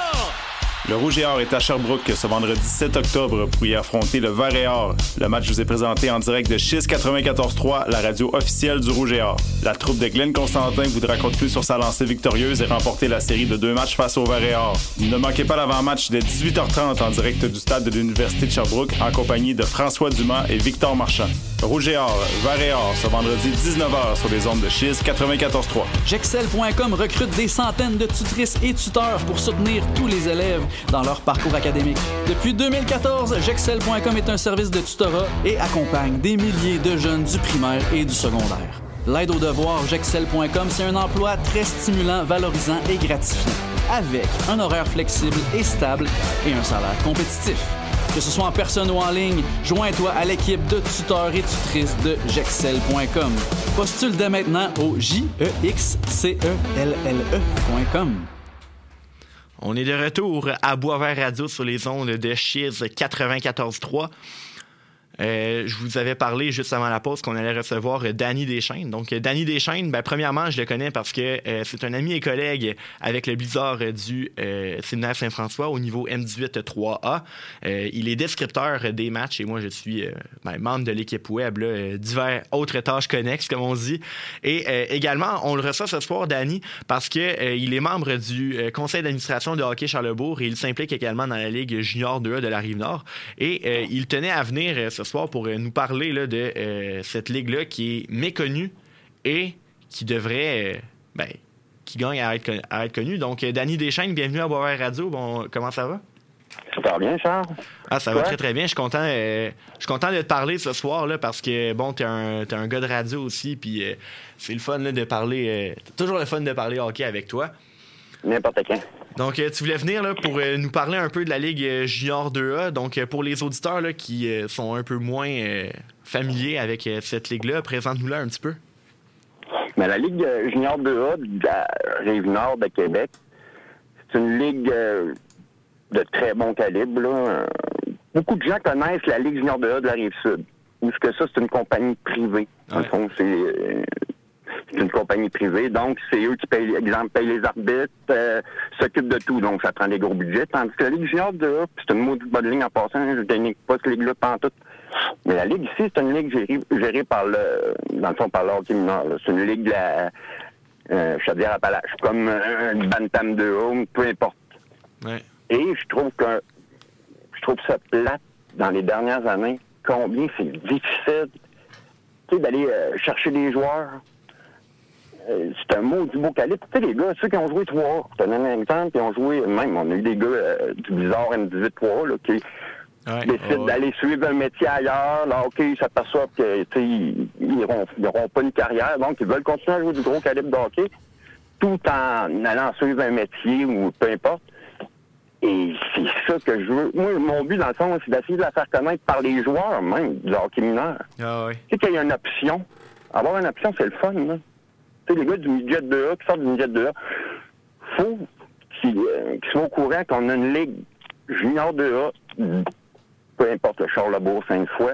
Le Rouge et Or est à Sherbrooke ce vendredi 7 octobre pour y affronter le Vert et Or. Le match vous est présenté en direct de CHYZ 94.3, la radio officielle du Rouge et Or. La troupe de Glenn Constantin voudra continuer sur sa lancée victorieuse et remporter la série de 2 matchs face au Vert et Or. Ne manquez pas l'avant-match dès 18h30 en direct du stade de l'Université de Sherbrooke en compagnie de François Dumas et Victor Marchand. Rouge et Or, Vert et Or, ce vendredi 19h sur les ondes de CHYZ 94.3. Jexcel.com recrute des centaines de tutrices et tuteurs pour soutenir tous les élèves dans leur parcours académique. Depuis 2014, Jexcel.com est un service de tutorat et accompagne des milliers de jeunes du primaire et du secondaire. L'aide aux devoirs Jexcel.com, c'est un emploi très stimulant, valorisant et gratifiant, avec un horaire flexible et stable et un salaire compétitif. Que ce soit en personne ou en ligne, joins-toi à l'équipe de tuteurs et tutrices de Jexcel.com. Postule dès maintenant au jexcelle.com. On est de retour à Boisvert Radio sur les ondes de CHYZ 94.3. Je vous avais parlé juste avant la pause qu'on allait recevoir Danny Deschênes. Donc, Danny Deschênes, premièrement, je le connais parce que c'est un ami et collègue avec le Blizzard du Séminaire Saint-François au niveau M18 3A. Il est descripteur des matchs et moi, je suis membre de l'équipe web, divers autres tâches connexes, comme on dit. Et également, on le reçoit ce soir, Danny, parce qu'il est membre du conseil d'administration de Hockey Charlesbourg et il s'implique également dans la Ligue junior 2A de la Rive-Nord. Et il tenait à venir ce soir pour nous parler de cette ligue-là qui est méconnue et qui devrait, qui gagne à être connue. Donc, Danny Deschênes, bienvenue à Boisvert Radio. Bon, comment ça va? Super bien, Charles. Ah, ça va très, très bien. Je suis content de te parler ce soir parce que, t'es un gars de radio aussi, puis c'est le fun de parler. Toujours le fun de parler hockey avec toi. N'importe quand. Donc, tu voulais venir pour nous parler un peu de la Ligue junior 2A. Donc, pour les auditeurs qui sont un peu moins familiers avec cette ligue-là, présente-nous-la un petit peu. Mais la Ligue junior 2A de la Rive-Nord de Québec, c'est une ligue de très bon calibre. Là. Beaucoup de gens connaissent la Ligue junior 2A de la Rive-Sud. Ou ce que ça, c'est une compagnie privée. En fond, c'est une compagnie privée, donc c'est eux qui payent les arbitres, s'occupent de tout, donc ça prend des gros budgets. Tandis que la Ligue junior 2A, c'est une maudite bonne ligne en passant, je ne dénigre pas cette ligue-là pantoute. Mais la Ligue ici, c'est une ligue gérée par dans le fond, par l'hockey mineur. Là. C'est une ligue de la Chaudière-Appalaches, comme une Bantam 2A, peu importe. Ouais. Et je trouve ça plate dans les dernières années, combien c'est difficile d'aller chercher des joueurs. C'est un mot du beau calibre. Tu sais, les gars, ceux qui ont joué 3A, je te donne un exemple, qui ont joué, même, on a eu des gars du Blizzard M18 3A, qui décident d'aller suivre un métier ailleurs. Là, OK, ils s'aperçoivent qu'ils n'auront pas une carrière, donc ils veulent continuer à jouer du gros calibre de hockey, tout en allant suivre un métier ou peu importe. Et c'est ça que je veux. Moi, mon but, dans le fond, c'est d'essayer de la faire connaître par les joueurs, même, du hockey mineur. Tu sais qu'il y a une option. Avoir une option, c'est le fun, là. Les gars du midget 2A qui sortent du midget 2A, il faut qu'ils soient au courant qu'on a une ligue junior 2A, peu importe le Charlesbourg, Sainte-Foy,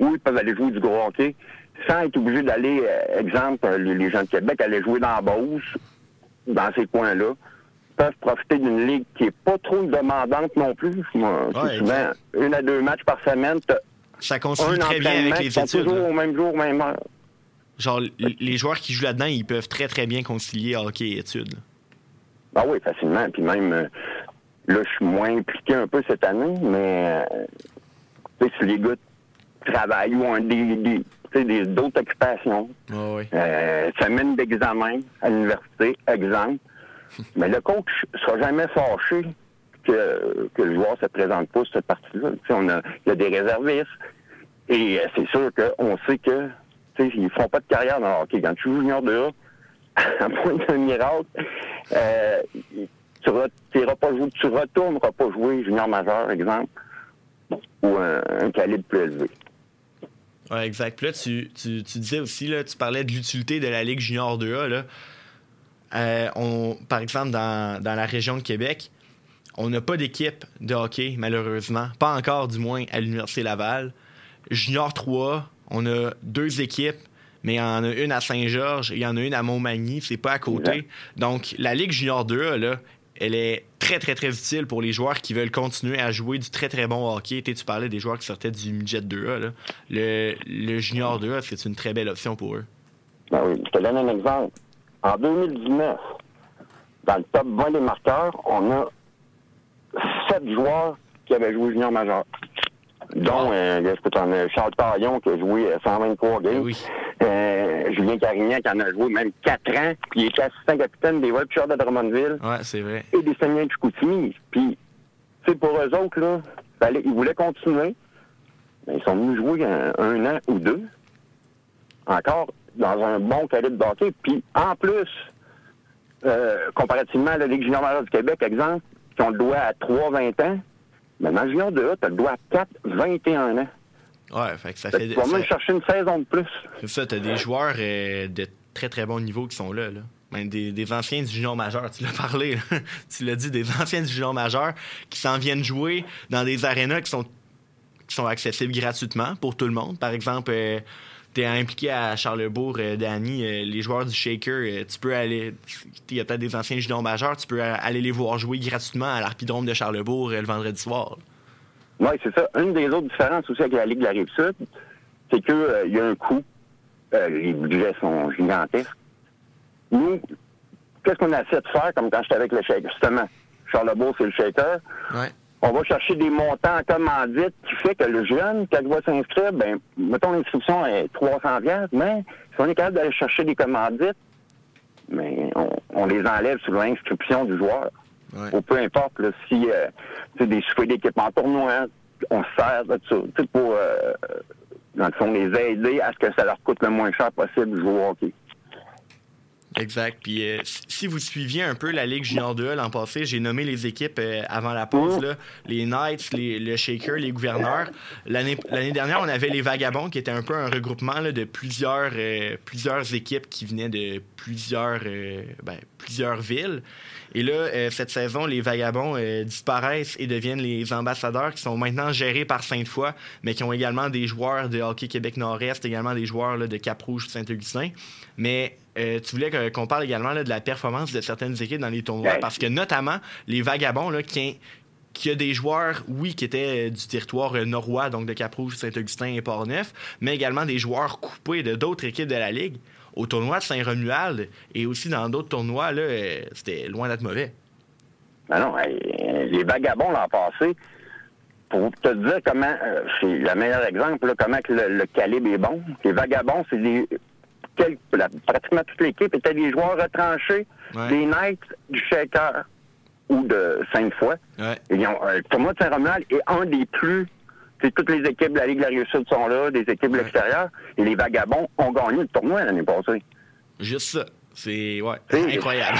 où ils peuvent aller jouer du gros hockey sans être obligés d'aller, exemple, les gens de Québec, aller jouer dans la Beauce, dans ces coins-là, peuvent profiter d'une ligue qui n'est pas trop demandante non plus. C'est souvent 1 à 2 matchs par semaine. Ça continue très bien avec les études. Toujours au même jour, même heure. Genre, les joueurs qui jouent là-dedans, ils peuvent très, très bien concilier hockey et études. Ah oui, facilement. Puis même, là, je suis moins impliqué un peu cette année, mais si les gars travaillent ou ont d'autres occupations, semaine d'examen à l'université, exemple, mais le coach ne sera jamais fâché que le joueur ne se présente pas sur cette partie-là. Il y a des réservistes. Et c'est sûr qu'on sait que ils ne font pas de carrière dans le hockey. Quand tu joues junior 2A, à moins d'un miracle, tu ne retourneras pas jouer junior majeur, exemple, ou un calibre plus élevé. Ouais, exact. Puis là, tu disais aussi, là, tu parlais de l'utilité de la Ligue junior 2A. Là. Par exemple, dans la région de Québec, on n'a pas d'équipe de hockey, malheureusement. Pas encore, du moins, à l'Université Laval. Junior 3A, on a deux équipes, mais il y en a une à Saint-Georges, il y en a une à Montmagny, c'est pas à côté. Donc, la Ligue junior 2A, là, elle est très, très, très utile pour les joueurs qui veulent continuer à jouer du très, très bon hockey. Tu parlais des joueurs qui sortaient du midget 2A. Là. Le junior 2A, c'est une très belle option pour eux. Ben oui, je te donne un exemple. En 2019, dans le top 20 des marqueurs, on a 7 joueurs qui avaient joué junior majeur. Dont, Charles Taillon qui a joué 123 games. Oui. Julien Carignan qui en a joué même 4 ans. Puis il était assistant capitaine des Vultures de Drummondville. Ouais, c'est vrai. Et des Seigneurs de Chicoutimi. Puis, tu sais, pour eux autres, là, ils voulaient continuer. Mais ils sont venus jouer un an ou deux. Encore dans un bon calibre de hockey. Puis, en plus, comparativement à la Ligue junior majeure du Québec, exemple, qui ont le droit à 3-20 ans, mais dans le junior 2A, t'as le droit à 4-21 ans. Ouais, fait que ça fait... Tu vas même chercher une saison de plus. C'est ça, t'as des joueurs de très, très bon niveau qui sont là, là. Même des anciens du junior majeur, tu l'as parlé, là. Tu l'as dit, des anciens du junior majeur qui s'en viennent jouer dans des arénas qui sont accessibles gratuitement pour tout le monde. Par exemple... T'es impliqué à Charlesbourg, Danny, les joueurs du Shakers, tu peux aller... Il y a peut-être des anciens juniors majeurs, tu peux aller les voir jouer gratuitement à l'Arpidrome de Charlesbourg le vendredi soir. Oui, c'est ça. Une des autres différences aussi avec la Ligue de la Rive-Sud, c'est qu'il y a un coût. Les budgets sont gigantesques. Nous, qu'est-ce qu'on a essayé de faire, comme quand j'étais avec le Shakers? Justement, Charlesbourg, c'est le Shaker. Ouais. On va chercher des montants en commandite qui fait que le jeune, quand il va s'inscrire, ben, mettons l'inscription est 300$, mais si on est capable d'aller chercher des commandites, ben, on les enlève sur l'inscription du joueur. Ouais. Ou peu importe, là, si tu sais, des soufflets d'équipe en tournoi, hein, on se sert de ça, tu sais, pour, dans le fond, les aider à ce que ça leur coûte le moins cher possible jouer au hockey. Exact. Puis si vous suiviez un peu la Ligue junior 2A l'an passé, j'ai nommé les équipes avant la pause, là, les Knights, le Shaker, les Gouverneurs. L'année dernière, on avait les Vagabonds qui étaient un peu un regroupement là, de plusieurs équipes qui venaient de plusieurs villes. Et là, cette saison, les Vagabonds disparaissent et deviennent les ambassadeurs qui sont maintenant gérés par Sainte-Foy, mais qui ont également des joueurs de Hockey Québec Nord-Est, également des joueurs là, de Cap-Rouge, Saint-Augustin. Mais tu voulais qu'on parle également là, de la performance de certaines équipes dans les tournois, parce que notamment les Vagabonds, là, qui a des joueurs, oui, qui étaient du territoire norois, donc de Cap-Rouge, Saint-Augustin et Port-Neuf, mais également des joueurs coupés de d'autres équipes de la Ligue. Au tournoi de Saint-Romuald et aussi dans d'autres tournois, là, c'était loin d'être mauvais. Ben non, les Vagabonds l'an passé, pour te dire comment, c'est le meilleur exemple, là, comment que le calibre est bon. Les Vagabonds, c'est pratiquement toute l'équipe était des joueurs retranchés, ouais, des Knights, du Shaker ou de Sainte-Foy. Ouais. Le tournoi de Saint-Romuald est un des plus... T'sais, toutes les équipes de la Ligue de la Rive-Sud sont là, des équipes de l'extérieur, et les Vagabonds ont gagné le tournoi l'année passée. Juste ça. C'est incroyable.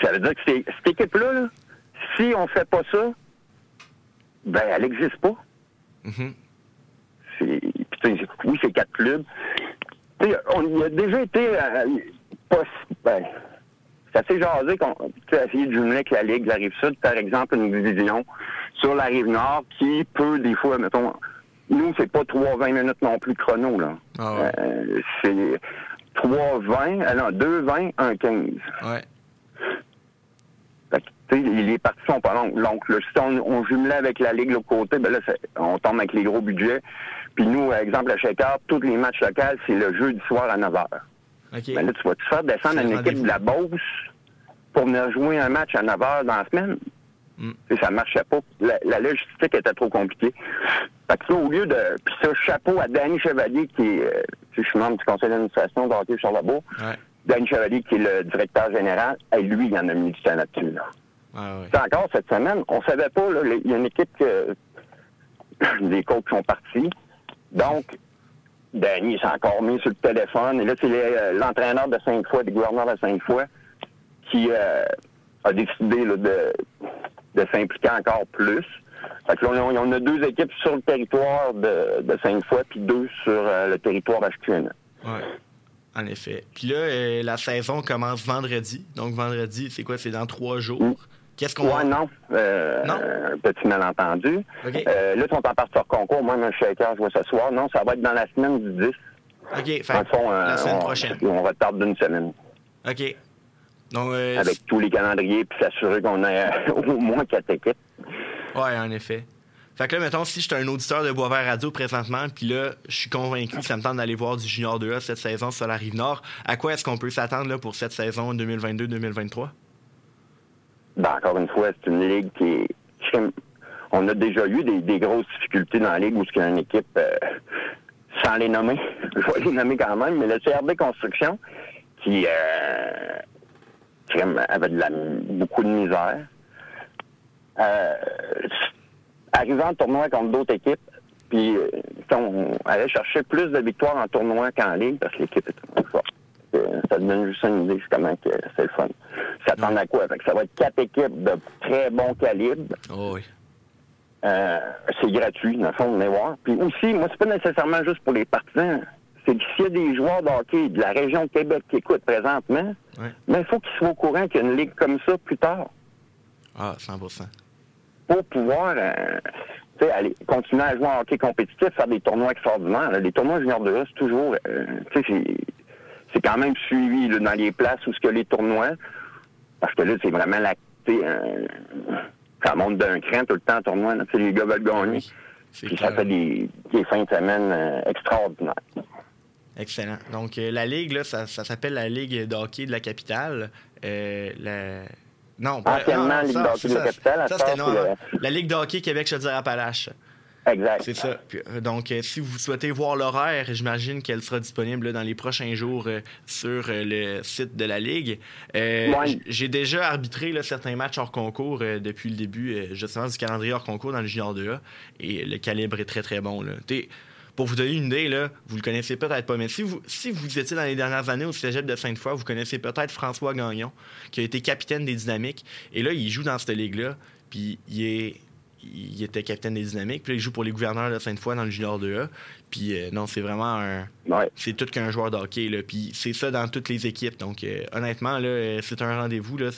Ça veut dire que cette équipe-là, là, si on fait pas ça, ben elle n'existe pas. Mm-hmm. Oui, c'est 4 clubs. Il a déjà été... c'est assez jasé qu'on a essayé de jumeler avec la Ligue de la Rive-Sud, par exemple, une division sur la Rive-Nord qui peut, des fois, mettons, nous, c'est pas 3-20 minutes non plus de chrono, là. Ah ouais. C'est 2-20, 1-15. Ouais. Fait que, tu sais, les parties sont pas longues. Donc, si on jumelait avec la Ligue de l'autre côté, ben là, on tombe avec les gros budgets. Puis nous, exemple, à Shakers, tous les matchs locaux, c'est le jeudi soir à 9h. Okay. Ben là, tu vas te faire descendre une équipe de la Beauce pour venir jouer un match à 9h dans la semaine. Mm. Ça ne marchait pas. La logistique était trop compliquée. Fait que ça, au lieu de... Puis ça, chapeau à Danny Chevalier, qui est... je suis membre du conseil d'administration de Hockey Charlesbourg. Ouais. Danny Chevalier, qui est le directeur général, et lui, il en a mis du temps là-dessus. Là. Ah, ouais. Encore cette semaine, on ne savait pas. Il y a une équipe que... Les coachs sont partis. Donc... Danny s'est encore mis sur le téléphone. Et là, c'est l'entraîneur de Sainte-Foy, des gouverneurs de Sainte-Foy, qui a décidé là, de s'impliquer encore plus. Fait que là, on a deux équipes sur le territoire de Sainte-Foy, puis deux sur le territoire d'HQN. Oui, en effet. Puis là, la saison commence vendredi. Donc, vendredi, c'est quoi? C'est dans 3 jours. Mmh. Qu'est-ce qu'on... Ouais, non. Non. Un petit malentendu. Okay. Là, si on t'en part sur concours, moi, même Shakers, je vois ce soir. Non, ça va être dans la semaine du 10. OK, fait la semaine prochaine. On va tarder d'une semaine. OK. Donc, avec tous les calendriers, puis s'assurer qu'on ait au moins 4 équipes. Oui, en effet. Fait que là, mettons, si je suis un auditeur de Boisvert Radio présentement, puis là, je suis convaincu que ça me tente d'aller voir du Junior 2A cette saison sur la Rive-Nord, à quoi est-ce qu'on peut s'attendre là, pour cette saison 2022-2023? Ben, encore une fois, c'est une ligue qui est... On a déjà eu des grosses difficultés dans la ligue où il y a une équipe, sans les nommer, je vais les nommer quand même, mais le CRB Construction, qui avait beaucoup de misère. Arrivant en tournoi contre d'autres équipes, puis on allait chercher plus de victoires en tournoi qu'en ligue, parce que l'équipe est trop forte. Ça te donne juste une idée, c'est comment que c'est le fun. Ça tend à quoi? Ça va être 4 équipes de très bon calibre. Oh oui. C'est gratuit, dans le fond, venez voir. Puis aussi, moi, c'est pas nécessairement juste pour les partisans. C'est que s'il y a des joueurs de hockey de la région de Québec qui écoutent présentement, ouais, mais il faut qu'ils soient au courant qu'il y a une ligue comme ça plus tard. Ah, 100%. Pour pouvoir aller continuer à jouer en hockey compétitif, faire des tournois extraordinaires. Là, les tournois junior 2A, c'est toujours... c'est quand même suivi là, dans les places où ce que les tournois... Parce que là, c'est vraiment la... ça monte d'un cran tout le temps en tournoi. Là, les gars veulent gagner. Oui, puis clair. Ça fait des fins de semaine extraordinaires. Excellent. Donc, la Ligue, là, ça s'appelle la Ligue de hockey de la capitale. Non, pas anciennement, Ligue de hockey de la capitale. Ça, c'était la Ligue de hockey Québec-Chaudière-Appalaches. Exact. C'est ça. Puis, donc, si vous souhaitez voir l'horaire, j'imagine qu'elle sera disponible là, dans les prochains jours sur le site de la Ligue. Ouais. J'ai déjà arbitré là, certains matchs hors concours depuis le début, justement, du calendrier hors concours dans le Junior 2A. Et le calibre est très, très bon. Là. Pour vous donner une idée, là, vous le connaissez peut-être pas, mais si vous étiez dans les dernières années au cégep de Sainte-Foy, vous connaissez peut-être François Gagnon, qui a été capitaine des Dynamiques. Et là, il joue dans cette ligue-là, puis il était capitaine des Dynamiques, puis là, il joue pour les Gouverneurs de Sainte-Foy dans le Junior 2A. Puis non, c'est vraiment c'est tout qu'un joueur de hockey, là. Puis c'est ça dans toutes les équipes. Donc, honnêtement, là, c'est un rendez-vous, là.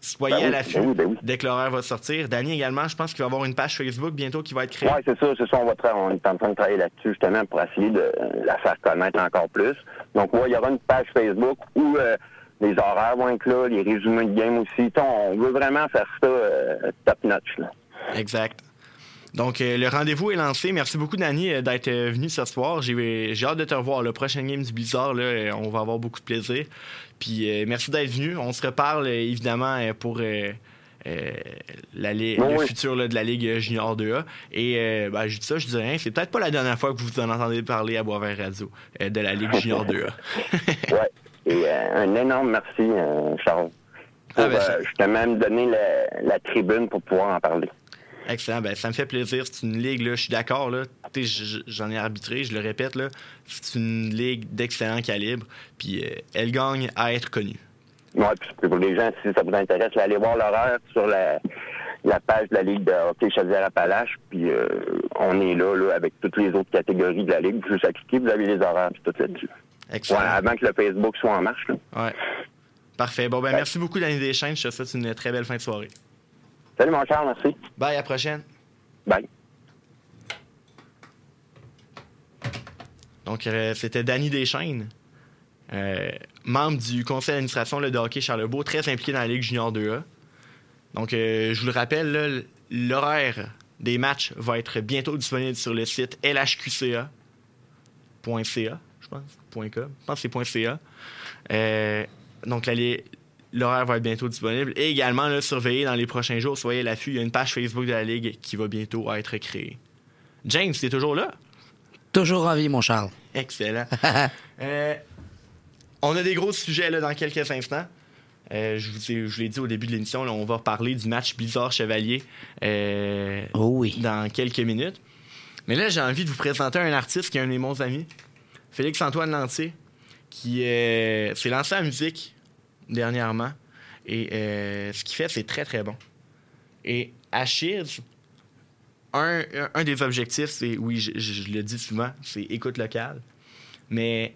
Soyez à l'affût dès que l'horaire va sortir. Danny, également, je pense qu'il va y avoir une page Facebook bientôt qui va être créée. Oui, c'est ça. On est en train de travailler là-dessus, justement, pour essayer de la faire connaître encore plus. Donc, il y aura une page Facebook où les horaires vont être là, les résumés de game aussi. On veut vraiment faire ça top-notch. Exact. Donc, le rendez-vous est lancé. Merci beaucoup, Danny, d'être venu ce soir. J'ai hâte de te revoir. Le prochain game du Blizzard, là, on va avoir beaucoup de plaisir. Puis, merci d'être venu. On se reparle, évidemment, pour le futur là, de la Ligue Junior 2A. Et je dis ça, je dis rien. C'est peut-être pas la dernière fois que vous en entendez parler à Boisvert Radio de la Ligue Junior 2A. Oui. Et un énorme merci, Charles. Justement, me donner la tribune pour pouvoir en parler. Excellent, ça me fait plaisir. C'est une ligue, là, je suis d'accord, là. J'en ai arbitré, je le répète, là. C'est une ligue d'excellent calibre, puis elle gagne à être connue. Oui, puis pour les gens, si ça vous intéresse, allez voir l'horaire sur la page de la Ligue de hockey Chevaliers-Appalaches, puis on est là, avec toutes les autres catégories de la ligue. Juste à cliquer, vous avez les horaires, puis tout là-dessus. Excellent. Ouais, avant que le Facebook soit en marche, là. Oui, parfait. Bon, merci beaucoup, Danny Deschênes. Je te souhaite une très belle fin de soirée. Salut mon Charles, merci. Bye, à la prochaine. Bye. Donc, c'était Danny Deschênes, membre du conseil d'administration de Hockey Charlesbourg, très impliqué dans la Ligue Junior 2A. Donc, je vous le rappelle, là, l'horaire des matchs va être bientôt disponible sur le site lhqca.ca, .com. Je pense que c'est .ca. Donc, l'horaire va être bientôt disponible. Et également, surveillez dans les prochains jours. Soyez à l'affût. Il y a une page Facebook de la Ligue qui va bientôt être créée. James, t'es toujours là? Toujours en vie, mon Charles. Excellent. On a des gros sujets là, dans quelques instants. Je vous l'ai dit au début de l'émission, là, on va reparler du match Blizzard-Chevalier dans quelques minutes. Mais là, j'ai envie de vous présenter un artiste qui est un de mes bons amis, Félix-Antoine Lantier, qui s'est lancé en musique dernièrement, et ce qu'il fait, c'est très, très bon. Et à CHYZ, un des objectifs, c'est, oui, je le dis souvent, c'est écoute locale. Mais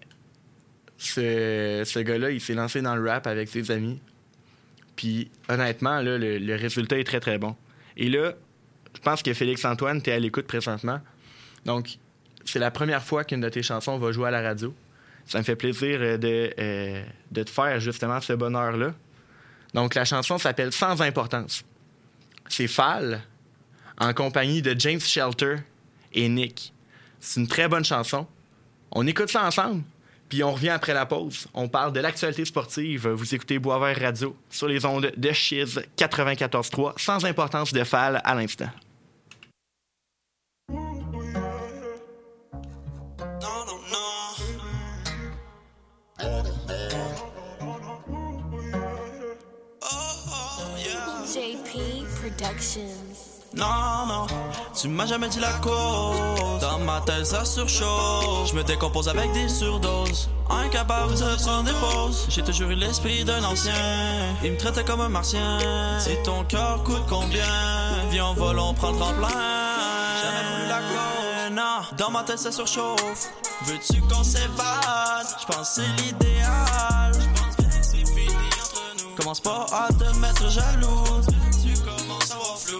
ce gars-là, il s'est lancé dans le rap avec ses amis. Puis honnêtement, là, le résultat est très, très bon. Et là, je pense que Félix-Antoine, t'es à l'écoute présentement. Donc, c'est la première fois qu'une de tes chansons va jouer à la radio. Ça me fait plaisir de te faire justement ce bonheur-là. Donc, la chanson s'appelle « Sans importance ». C'est Fall, en compagnie de James Shelter et Nick. C'est une très bonne chanson. On écoute ça ensemble, puis on revient après la pause. On parle de l'actualité sportive. Vous écoutez Boisvert Radio sur les ondes de CHYZ 94.3, sans importance de Fall à l'instant. Non, non, tu m'as jamais dit la cause. Dans ma tête, ça surchauffe. Je me décompose avec des surdoses. Incapable de prendre des pauses. J'ai toujours eu l'esprit d'un ancien. Il me traitait comme un martien. Si ton cœur coûte combien, viens, on vole, on prend le tremplin. Jamais voulu la cause. Non, dans ma tête, ça surchauffe. Veux-tu qu'on s'évade? Je pense que c'est l'idéal. Je pense bien que c'est fini entre nous. Commence pas à te mettre jalouse.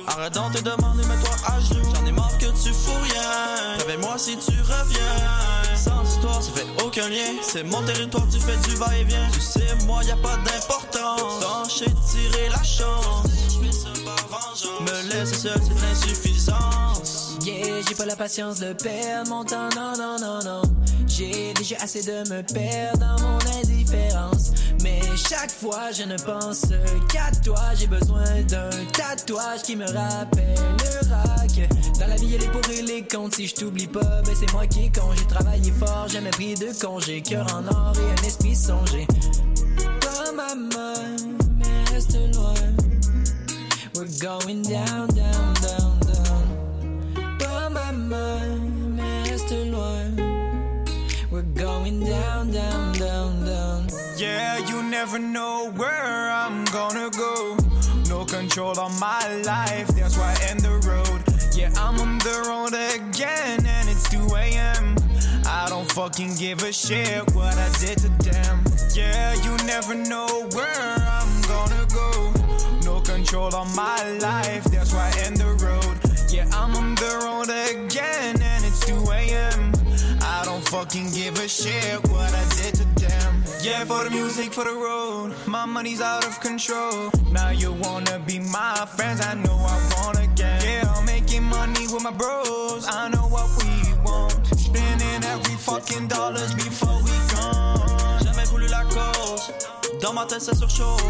Arrête donc de demander, mets-toi à genoux. J'en ai marre que tu fous rien. Réveille-moi si tu reviens. Sans histoire, ça fait aucun lien. C'est mon territoire, tu fais du va-et-vient. Tu sais, moi, y'a pas d'importance. Dancher, tirer la chance. Je fais ça par vengeance. Me laisser seul, c'est de l'insuffisance. Yeah, j'ai pas la patience de perdre mon temps, non, non, non, non. J'ai déjà assez de me perdre dans mon indifférence. Mais chaque fois je ne pense qu'à toi. J'ai besoin d'un tatouage qui me rappellera que dans la vie il y a les pour et les contre. Si je t'oublie pas, ben c'est moi qui est con. J'ai travaillé fort, jamais pris de congé. Cœur en or et un esprit songé. Pas ma main, mais reste loin. We're going down, down, down, down. Pas ma main, mais reste loin. We're going down, down, down, down. Yeah, you never know where I'm gonna go. No control on my life, that's why I end the road. Yeah, I'm on the road again and it's 2 a.m. I don't fucking give a shit what I did to them. Yeah, you never know where I'm gonna go. No control on my life, that's why I end the road. Yeah, I'm on the road again and it's 2 a.m. I don't fucking give a shit what I did to them. Yeah, for the music, for the road. My money's out of control. Now you wanna be my friends, I know I wanna get. Yeah, I'm making money with my bros, I know what we want. Spending every fucking dollars before we gone. Jamais voulu la cause, dans ma tête ça surchauffe.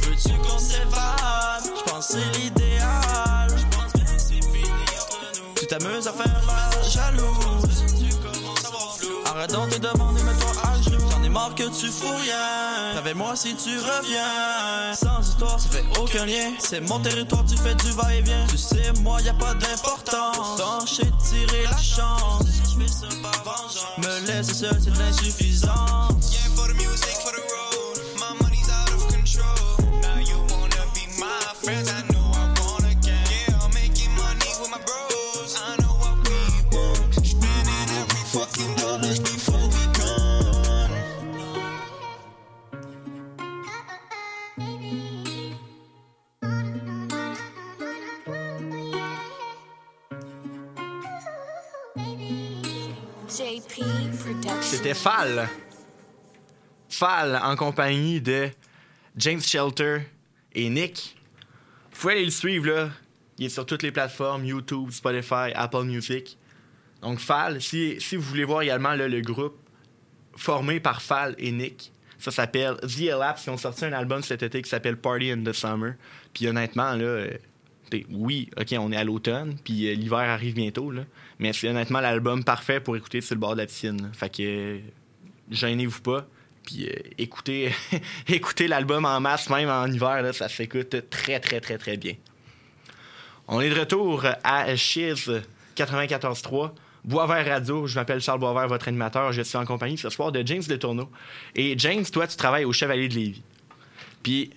Veux-tu qu'on s'évade? J'pense c'est l'idéal. J'pense bien que c'est fini entre nous. Tu t'amuses à faire la jalouse. Arrête donc de demander, mets-toi à genoux. J'en ai marre que tu fous rien. Réveille-moi si tu reviens. Sans histoire, ça fait aucun lien. C'est mon territoire, tu fais du va-et-vient. Tu sais, moi, y'a pas d'importance. Dancher, tirer la chance. Je fais ça par vengeance. Me laisser seul, c'est de l'insuffisance. Yeah, for the music, for the road. My money's out of control. Now you wanna be my friends, I know I wanna get. Yeah, I'm making money with my bros, I know what we want. Spending every fucking dollar. C'était Fall. Fall en compagnie de James Shelter et Nick. Vous pouvez aller le suivre, là. Il est sur toutes les plateformes, YouTube, Spotify, Apple Music. Donc, Fall, si vous voulez voir également là, le groupe formé par Fall et Nick, ça s'appelle The Elapse. Ils ont sorti un album cet été qui s'appelle Party in the Summer. Puis honnêtement, là... oui, OK, on est à l'automne, puis l'hiver arrive bientôt, là, mais c'est honnêtement l'album parfait pour écouter sur le bord de la piscine. Là. Fait que gênez-vous pas, puis écoutez, écoutez l'album en masse, même en hiver, là, ça s'écoute très, très, très, très bien. On est de retour à CHYZ 94.3, Boisvert Radio. Je m'appelle Charles Boisvert, votre animateur. Je suis en compagnie ce soir de James Létourneau. Et James, toi, tu travailles au Chevalier de Lévis. Puis...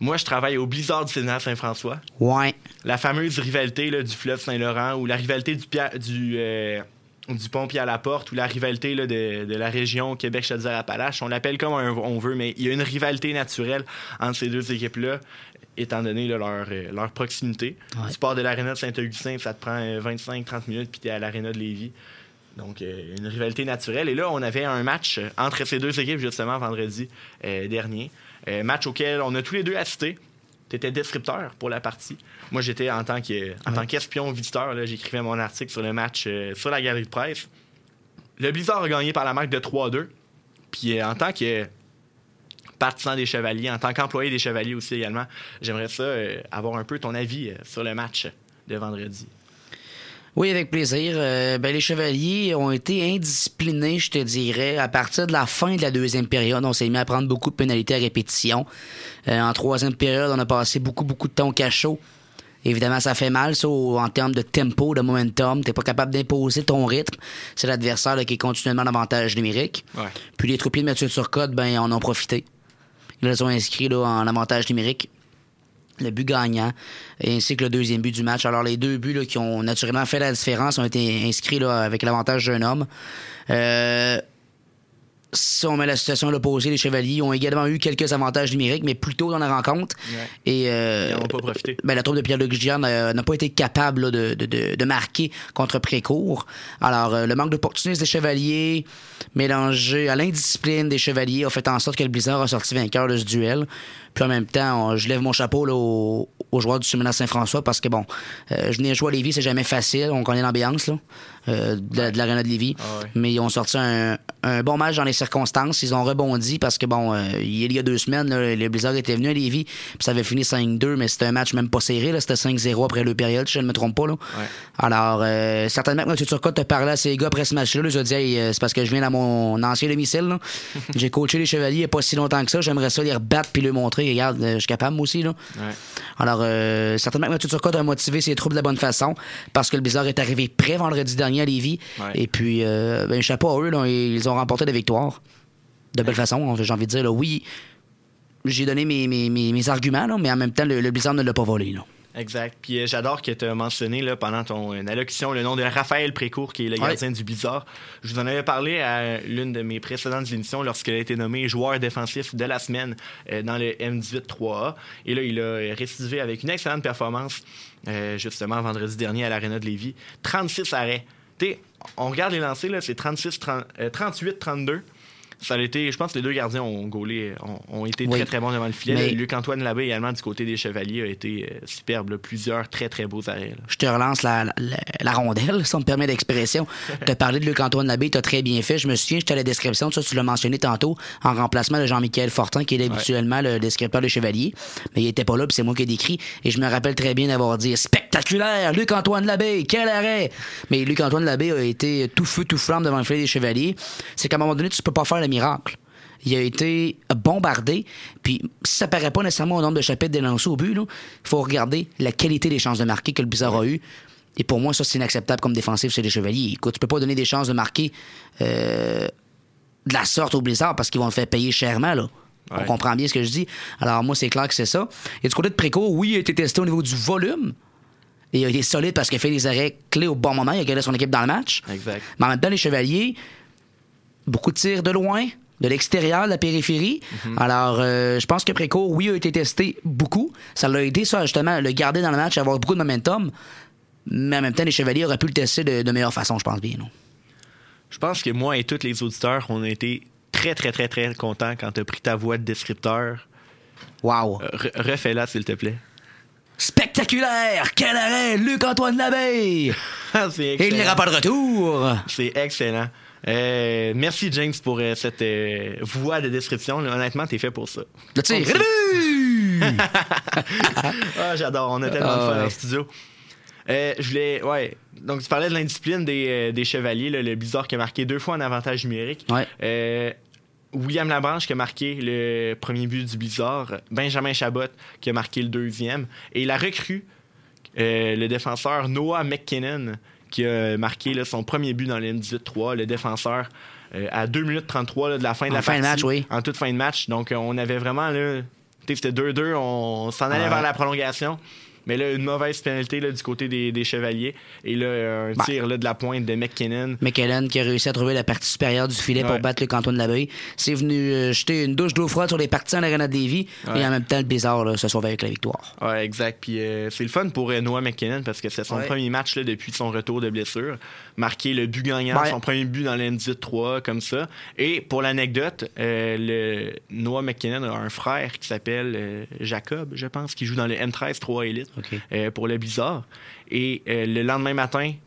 Moi, je travaille au Blizzard du Séminaire Saint-François. Ouais. La fameuse rivalité là, du fleuve Saint-Laurent, ou la rivalité du pont Pierre à la porte, ou la rivalité là, de la région Québec-Chaudière-Appalaches. On l'appelle comme on veut, mais il y a une rivalité naturelle entre ces deux équipes-là, étant donné là, leur proximité. Ouais. Du port de l'aréna de Saint-Augustin, ça te prend 25-30 minutes, puis t'es à l'aréna de Lévis. Donc, une rivalité naturelle. Et là, on avait un match entre ces deux équipes, justement, vendredi dernier. Match auquel on a tous les deux assisté. Tu étais descripteur pour la partie. Moi, j'étais en tant qu'espion visiteur. Là, j'écrivais mon article sur le match sur la galerie de presse. Le Blizzard a gagné par la marque de 3-2. Puis, en tant que partisan des Chevaliers, en tant qu'employé des Chevaliers aussi également, j'aimerais ça avoir un peu ton avis sur le match de vendredi. Oui, avec plaisir. Les Chevaliers ont été indisciplinés, je te dirais, à partir de la fin de la deuxième période. On s'est mis à prendre beaucoup de pénalités à répétition. En troisième période, on a passé beaucoup de temps au cachot. Évidemment, ça fait mal, ça, en termes de tempo, de momentum. T'es pas capable d'imposer ton rythme. C'est l'adversaire là, qui est continuellement en avantage numérique. Ouais. Puis les troupiers de Mathieu Turcotte, en ont profité. Ils les ont inscrits là, en avantage numérique. Le but gagnant, ainsi que le deuxième but du match. Alors, les deux buts là, qui ont naturellement fait la différence ont été inscrits là, avec l'avantage d'un homme. Si on met la situation à l'opposé, les Chevaliers ont également eu quelques avantages numériques, mais plus tôt dans la rencontre. Ouais. Et, ils n'ont pas profité. La troupe de Pierre-Luc Giard n'a pas été capable là, de marquer contre Précourt. Alors, le manque d'opportunisme des Chevaliers, mélangé à l'indiscipline des Chevaliers, a fait en sorte que le Blizzard a sorti vainqueur de ce duel. Puis en même temps, je lève mon chapeau là, aux joueurs du Séminaire Saint-François parce que, je venais jouer à Lévis, c'est jamais facile. On connaît l'ambiance là, de l'aréna de Lévis. Ah ouais. Mais ils ont sorti un bon match dans les circonstances. Ils ont rebondi parce que, il y a 2 semaines, là, le Blizzard était venu à Lévis puis ça avait fini 5-2, mais c'était un match même pas serré. Là, c'était 5-0 après le période, je ne me trompe pas. Là. Ouais. Alors, certainement que M. Turcotte a parlé à ces gars après ce match-là. Ils ont dit c'est parce que je viens dans mon ancien domicile. Là. J'ai coaché les Chevaliers il n'y a pas si longtemps que ça. J'aimerais ça les rebattre puis leur montrer. Regarde, je suis capable, moi aussi. Là. Ouais. Alors, certainement que M. Turcotte a motivé ses troupes de la bonne façon parce que le Blizzard est arrivé prêt vendredi dernier à Lévis. Ouais. Et puis, chapeau à eux. Là, ils ont remporté des victoires. De belle façon, j'ai envie de dire. Là, oui, j'ai donné mes arguments, là, mais en même temps, le Blizzard ne l'a pas volé. Là. Exact. Puis j'adore que tu as mentionné là, pendant ton allocution le nom de Raphaël Précourt, qui est le gardien du Blizzard. Je vous en avais parlé à l'une de mes précédentes émissions lorsqu'il a été nommé joueur défensif de la semaine dans le M18-3A. Et là, il a récidivé avec une excellente performance, justement, vendredi dernier à l'Arena de Lévis. 36 arrêts. T'sais, on regarde les lancers, là, c'est 38-32. Ça a été, je pense que les deux gardiens ont été très, très bons devant le filet. Mais Luc-Antoine Labbé également, du côté des Chevaliers, a été superbe. Là, plusieurs très, très beaux arrêts. Là. Je te relance la rondelle, si on me permet l'expression. Tu as parlé de Luc-Antoine Labbé, tu as très bien fait. Je me souviens, j'étais à la description de ça, tu l'as mentionné tantôt, en remplacement de Jean-Michel Fortin, qui est habituellement le descripteur des Chevaliers. Mais il était pas là, puis c'est moi qui ai décrit. Et je me rappelle très bien d'avoir dit « Spectaculaire! Luc-Antoine Labbé! Quel arrêt! » Mais Luc-Antoine Labbé a été tout feu, tout flamme devant le filet des Chevaliers. C'est qu'à un moment donné, tu peux pas faire miracle. Il a été bombardé, puis si ça paraît pas nécessairement au nombre de chapitres des lancers au but, il faut regarder la qualité des chances de marquer que le Blizzard a eu. Et pour moi, ça, c'est inacceptable comme défensif chez les Chevaliers. Écoute, tu peux pas donner des chances de marquer de la sorte au Blizzard parce qu'ils vont le faire payer chèrement, là. Ouais. On comprend bien ce que je dis. Alors moi, c'est clair que c'est ça. Et du côté de Préco, oui, il a été testé au niveau du volume. Et il a été solide parce qu'il a fait des arrêts clés au bon moment. Il a gardé son équipe dans le match. Exact. Mais en même temps, les Chevaliers, beaucoup de tirs de loin, de l'extérieur, de la périphérie. Mm-hmm. Alors, je pense que Précourt, oui, a été testé beaucoup. Ça l'a aidé, ça, justement, à le garder dans le match, à avoir beaucoup de momentum. Mais en même temps, les Chevaliers auraient pu le tester de meilleure façon, je pense bien. Non? Je pense que moi et tous les auditeurs, on a été très, très, très, très contents quand tu as pris ta voix de descripteur. Wow! Refais-la, s'il te plaît. Spectaculaire! Quel arrêt! Luc-Antoine Labbé! Et il n'ira pas de retour! C'est excellent. Merci James pour cette voix de description. Honnêtement, t'es fait pour ça. Le tir. J'adore, on a tellement de fun en studio. Je voulais, donc tu parlais de l'indiscipline des Chevaliers, là, le Blizzard qui a marqué 2 fois en avantage numérique. Ouais. William Labranche qui a marqué le premier but du Blizzard, Benjamin Chabot qui a marqué le 2e et la recrue, le défenseur Noah McKinnon qui a marqué là, son premier but dans le M18-3, le défenseur, à 2 minutes 33 là, de la fin de la partie, en toute fin de match. Donc, on avait vraiment là, C'était 2-2, on s'en allait vers la prolongation. Mais là, une mauvaise pénalité là, du côté des Chevaliers. Et là, un tir là, de la pointe de McKinnon. McKinnon qui a réussi à trouver la partie supérieure du filet pour battre le canton de la Baie. C'est venu jeter une douche d'eau froide sur les partisans de l'Arena de Lévis. Et en même temps, le Blizzard là, se sauve avec la victoire. Oui, exact. Puis c'est le fun pour Noah McKinnon parce que c'est son premier match là, depuis son retour de blessure. Marquer le but gagnant, son premier but dans l'N18-3, comme ça. Et pour l'anecdote, Noah McKinnon a un frère qui s'appelle Jacob, je pense, qui joue dans le N13-3 Elite. Okay. Pour le Blizzard. Et le lendemain après-midi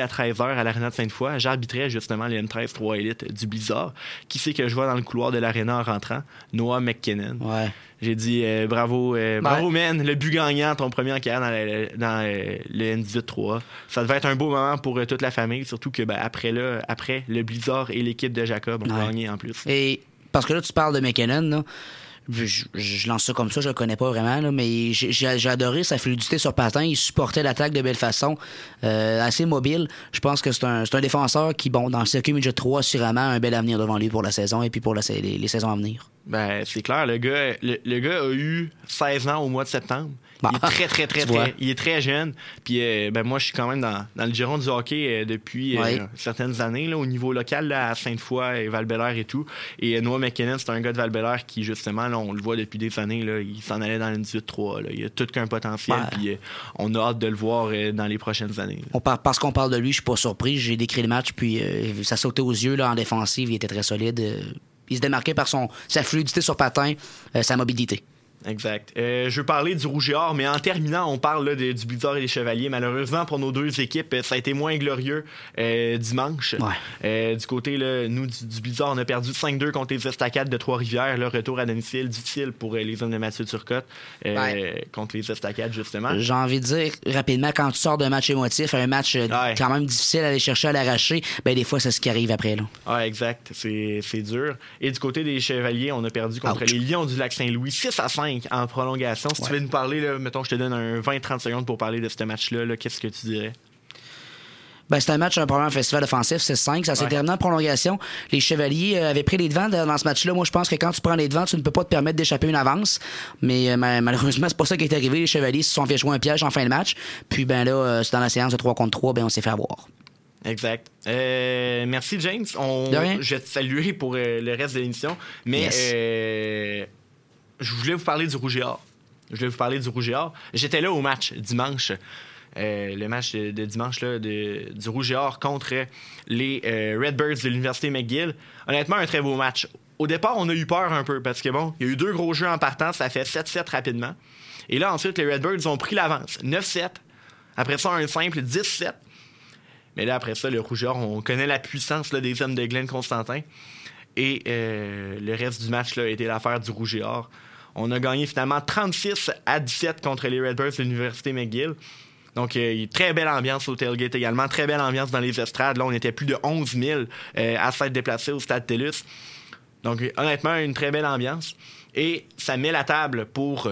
à 13h à l'aréna de Sainte-Foy, j'arbitrais justement le N13-3 Elite du Blizzard. Qui c'est que je vois dans le couloir de l'aréna en rentrant? Noah McKinnon. Ouais. J'ai dit bravo man, le but gagnant, ton premier en carrière dans le N18-3. Ça devait être un beau moment pour toute la famille, surtout que après le Blizzard et l'équipe de Jacob ont gagné en plus. Et parce que là, tu parles de McKinnon, là. Je lance ça comme ça, je le connais pas vraiment, là, mais j'ai adoré sa fluidité sur patin. Il supportait l'attaque de belle façon, assez mobile. Je pense que c'est un défenseur qui, dans le circuit midget 3, sûrement a un bel avenir devant lui pour la saison et puis pour les saisons à venir. Ben, c'est clair, le gars a eu 16 ans au mois de septembre. Il est très, il est très jeune. Puis moi, je suis quand même dans le giron du hockey depuis certaines années, là, au niveau local, là, à Sainte-Foy et Val-Bélair et tout. Et Noah McKinnon, c'est un gars de Val-Bélair qui, justement, là, on le voit depuis des années, là, il s'en allait dans le 18-3. Là. Il a tout qu'un potentiel. Ouais. Puis on a hâte de le voir dans les prochaines années. Parce qu'on parle de lui, je suis pas surpris. J'ai décrit le match, puis ça sautait aux yeux là, en défensive. Il était très solide. Il se démarquait par sa fluidité sur patin, sa mobilité. Exact. Je veux parler du Rouge et Or, mais en terminant, on parle là, du Blizzard et des Chevaliers. Malheureusement, pour nos deux équipes, ça a été moins glorieux dimanche. Ouais. Du côté, là, nous, du Blizzard, on a perdu 5-2 contre les Estacades de Trois-Rivières. Le retour à domicile, difficile pour les hommes de Mathieu Turcotte contre les Estacades, justement. J'ai envie de dire, rapidement, quand tu sors d'un match émotif, un match quand même difficile à aller chercher à l'arracher, des fois, c'est ce qui arrive après. Là. Ah, exact. C'est dur. Et du côté des Chevaliers, on a perdu contre les Lions du Lac-Saint-Louis 6-5. En prolongation. Si tu veux nous parler, là, mettons, je te donne un 20-30 secondes pour parler de ce match-là, là, qu'est-ce que tu dirais? Ben, c'était un match, un premier festival offensif, 6-5. Ça s'est terminé en prolongation. Les Chevaliers avaient pris les devants dans ce match-là. Moi, je pense que quand tu prends les devants, tu ne peux pas te permettre d'échapper une avance. Mais malheureusement, c'est pas ça qui est arrivé. Les Chevaliers se sont fait jouer un piège en fin de match. Puis, c'est dans la séance de 3 contre 3, on s'est fait avoir. Exact. Merci, James. Je vais te saluer pour le reste de l'émission. Mais... Yes. Je voulais vous parler du Rouge et Or. J'étais là au match dimanche. Le match de dimanche là, du Rouge et Or contre les Redbirds de l'Université McGill. Honnêtement, un très beau match. Au départ, on a eu peur un peu parce que il y a eu 2 gros jeux en partant. Ça fait 7-7 rapidement. Et là, ensuite, les Redbirds ont pris l'avance. 9-7. Après ça, un simple 10-7. Mais là, après ça, le Rouge et Or, on connaît la puissance là, des hommes de Glenn Constantin. Et le reste du match là, a été l'affaire du Rouge et Or. On a gagné finalement 36-17 contre les Redbirds de l'Université McGill. Donc, très belle ambiance au tailgate également. Très belle ambiance dans les estrades. Là, on était plus de 11 000 à s'être déplacés au Stade TELUS. Donc, honnêtement, une très belle ambiance. Et ça met la table pour...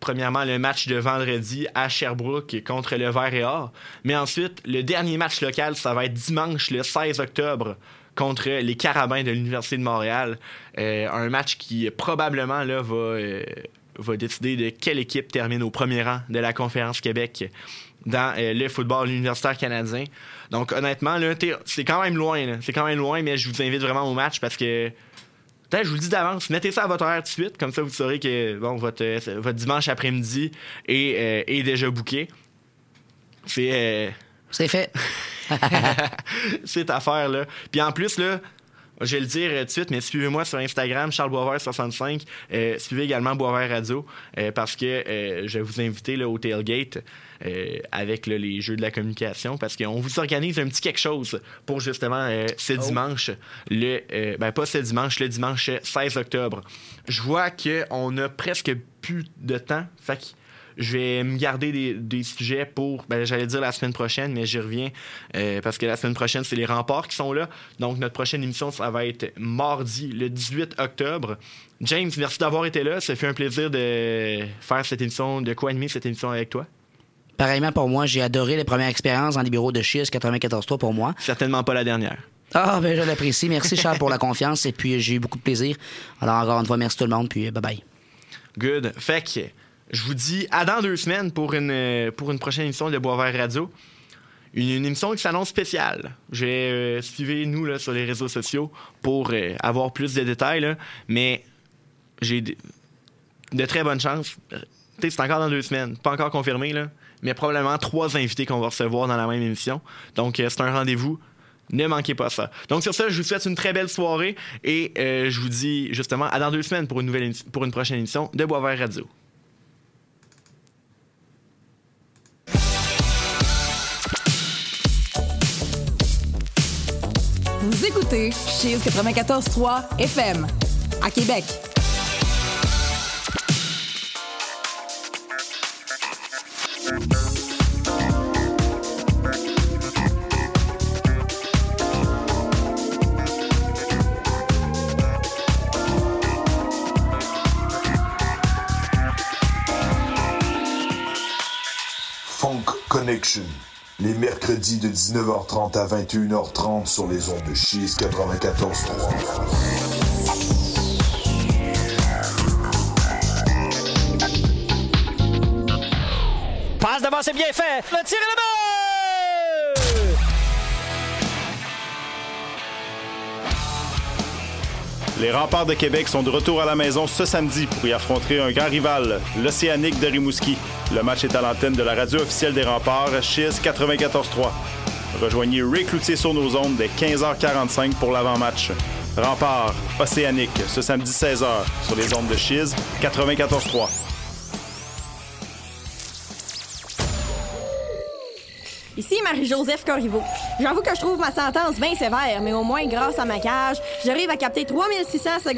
premièrement, le match de vendredi à Sherbrooke contre le Vert et Or. Mais ensuite, le dernier match local, ça va être dimanche, le 16 octobre. Contre les Carabins de l'Université de Montréal. Un match qui probablement là, va décider de quelle équipe termine au premier rang de la Conférence Québec dans le football universitaire canadien. Donc honnêtement, là, c'est quand même loin. Là. C'est quand même loin, mais je vous invite vraiment au match parce que je vous le dis d'avance, mettez ça à votre horaire tout de suite, comme ça vous saurez que votre dimanche après-midi est déjà booké. C'est fait. Cette affaire-là. Puis en plus, là, je vais le dire tout de suite, mais suivez-moi sur Instagram, Charles Boisvert 65. Suivez également Boisvert Radio parce que je vais vous inviter là, au tailgate avec là, les Jeux de la communication parce qu'on vous organise un petit quelque chose pour justement dimanche. Le dimanche 16 octobre. Je vois qu'on a presque plus de temps. Fait que je vais me garder des sujets pour... j'allais dire la semaine prochaine, mais j'y reviens. Parce que la semaine prochaine, c'est les Remparts qui sont là. Donc, notre prochaine émission, ça va être mardi, le 18 octobre. James, merci d'avoir été là. Ça fait un plaisir de faire cette émission, de co-animer cette émission avec toi. Pareillement pour moi, j'ai adoré les premières expériences dans les bureaux de CHYZ 94.3 pour moi. Certainement pas la dernière. Ah, ben je l'apprécie. Merci, Charles, pour la confiance. Et puis, j'ai eu beaucoup de plaisir. Alors, encore une fois, merci tout le monde. Puis, bye-bye. Good. Fait que je vous dis à dans 2 semaines pour une prochaine émission de Boisvert Radio. Une émission qui s'annonce spéciale. Suivez-nous là, sur les réseaux sociaux pour avoir plus de détails. Là. Mais j'ai de très bonnes chances. C'est encore dans 2 semaines. Pas encore confirmé, là, mais probablement 3 invités qu'on va recevoir dans la même émission. Donc, c'est un rendez-vous. Ne manquez pas ça. Donc, sur ça, je vous souhaite une très belle soirée et je vous dis justement à dans 2 semaines pour une prochaine émission de Boisvert Radio. Vous écoutez CHYZ 94.3 FM à Québec. Connection, les mercredis de 19h30 à 21h30 sur les ondes de CHYZ 94.3. Passe devant, c'est bien fait. Le tir est là-bas. Les Remparts de Québec sont de retour à la maison ce samedi pour y affronter un grand rival, l'Océanique de Rimouski. Le match est à l'antenne de la radio officielle des Remparts, CHYZ 94.3. Rejoignez Rick Cloutier sur nos ondes dès 15h45 pour l'avant-match. Remparts, Océanique, ce samedi 16h sur les ondes de CHYZ 94.3. Ici Marie-Joseph Corriveau. J'avoue que je trouve ma sentence bien sévère, mais au moins grâce à ma cage, j'arrive à capter 3600 secondes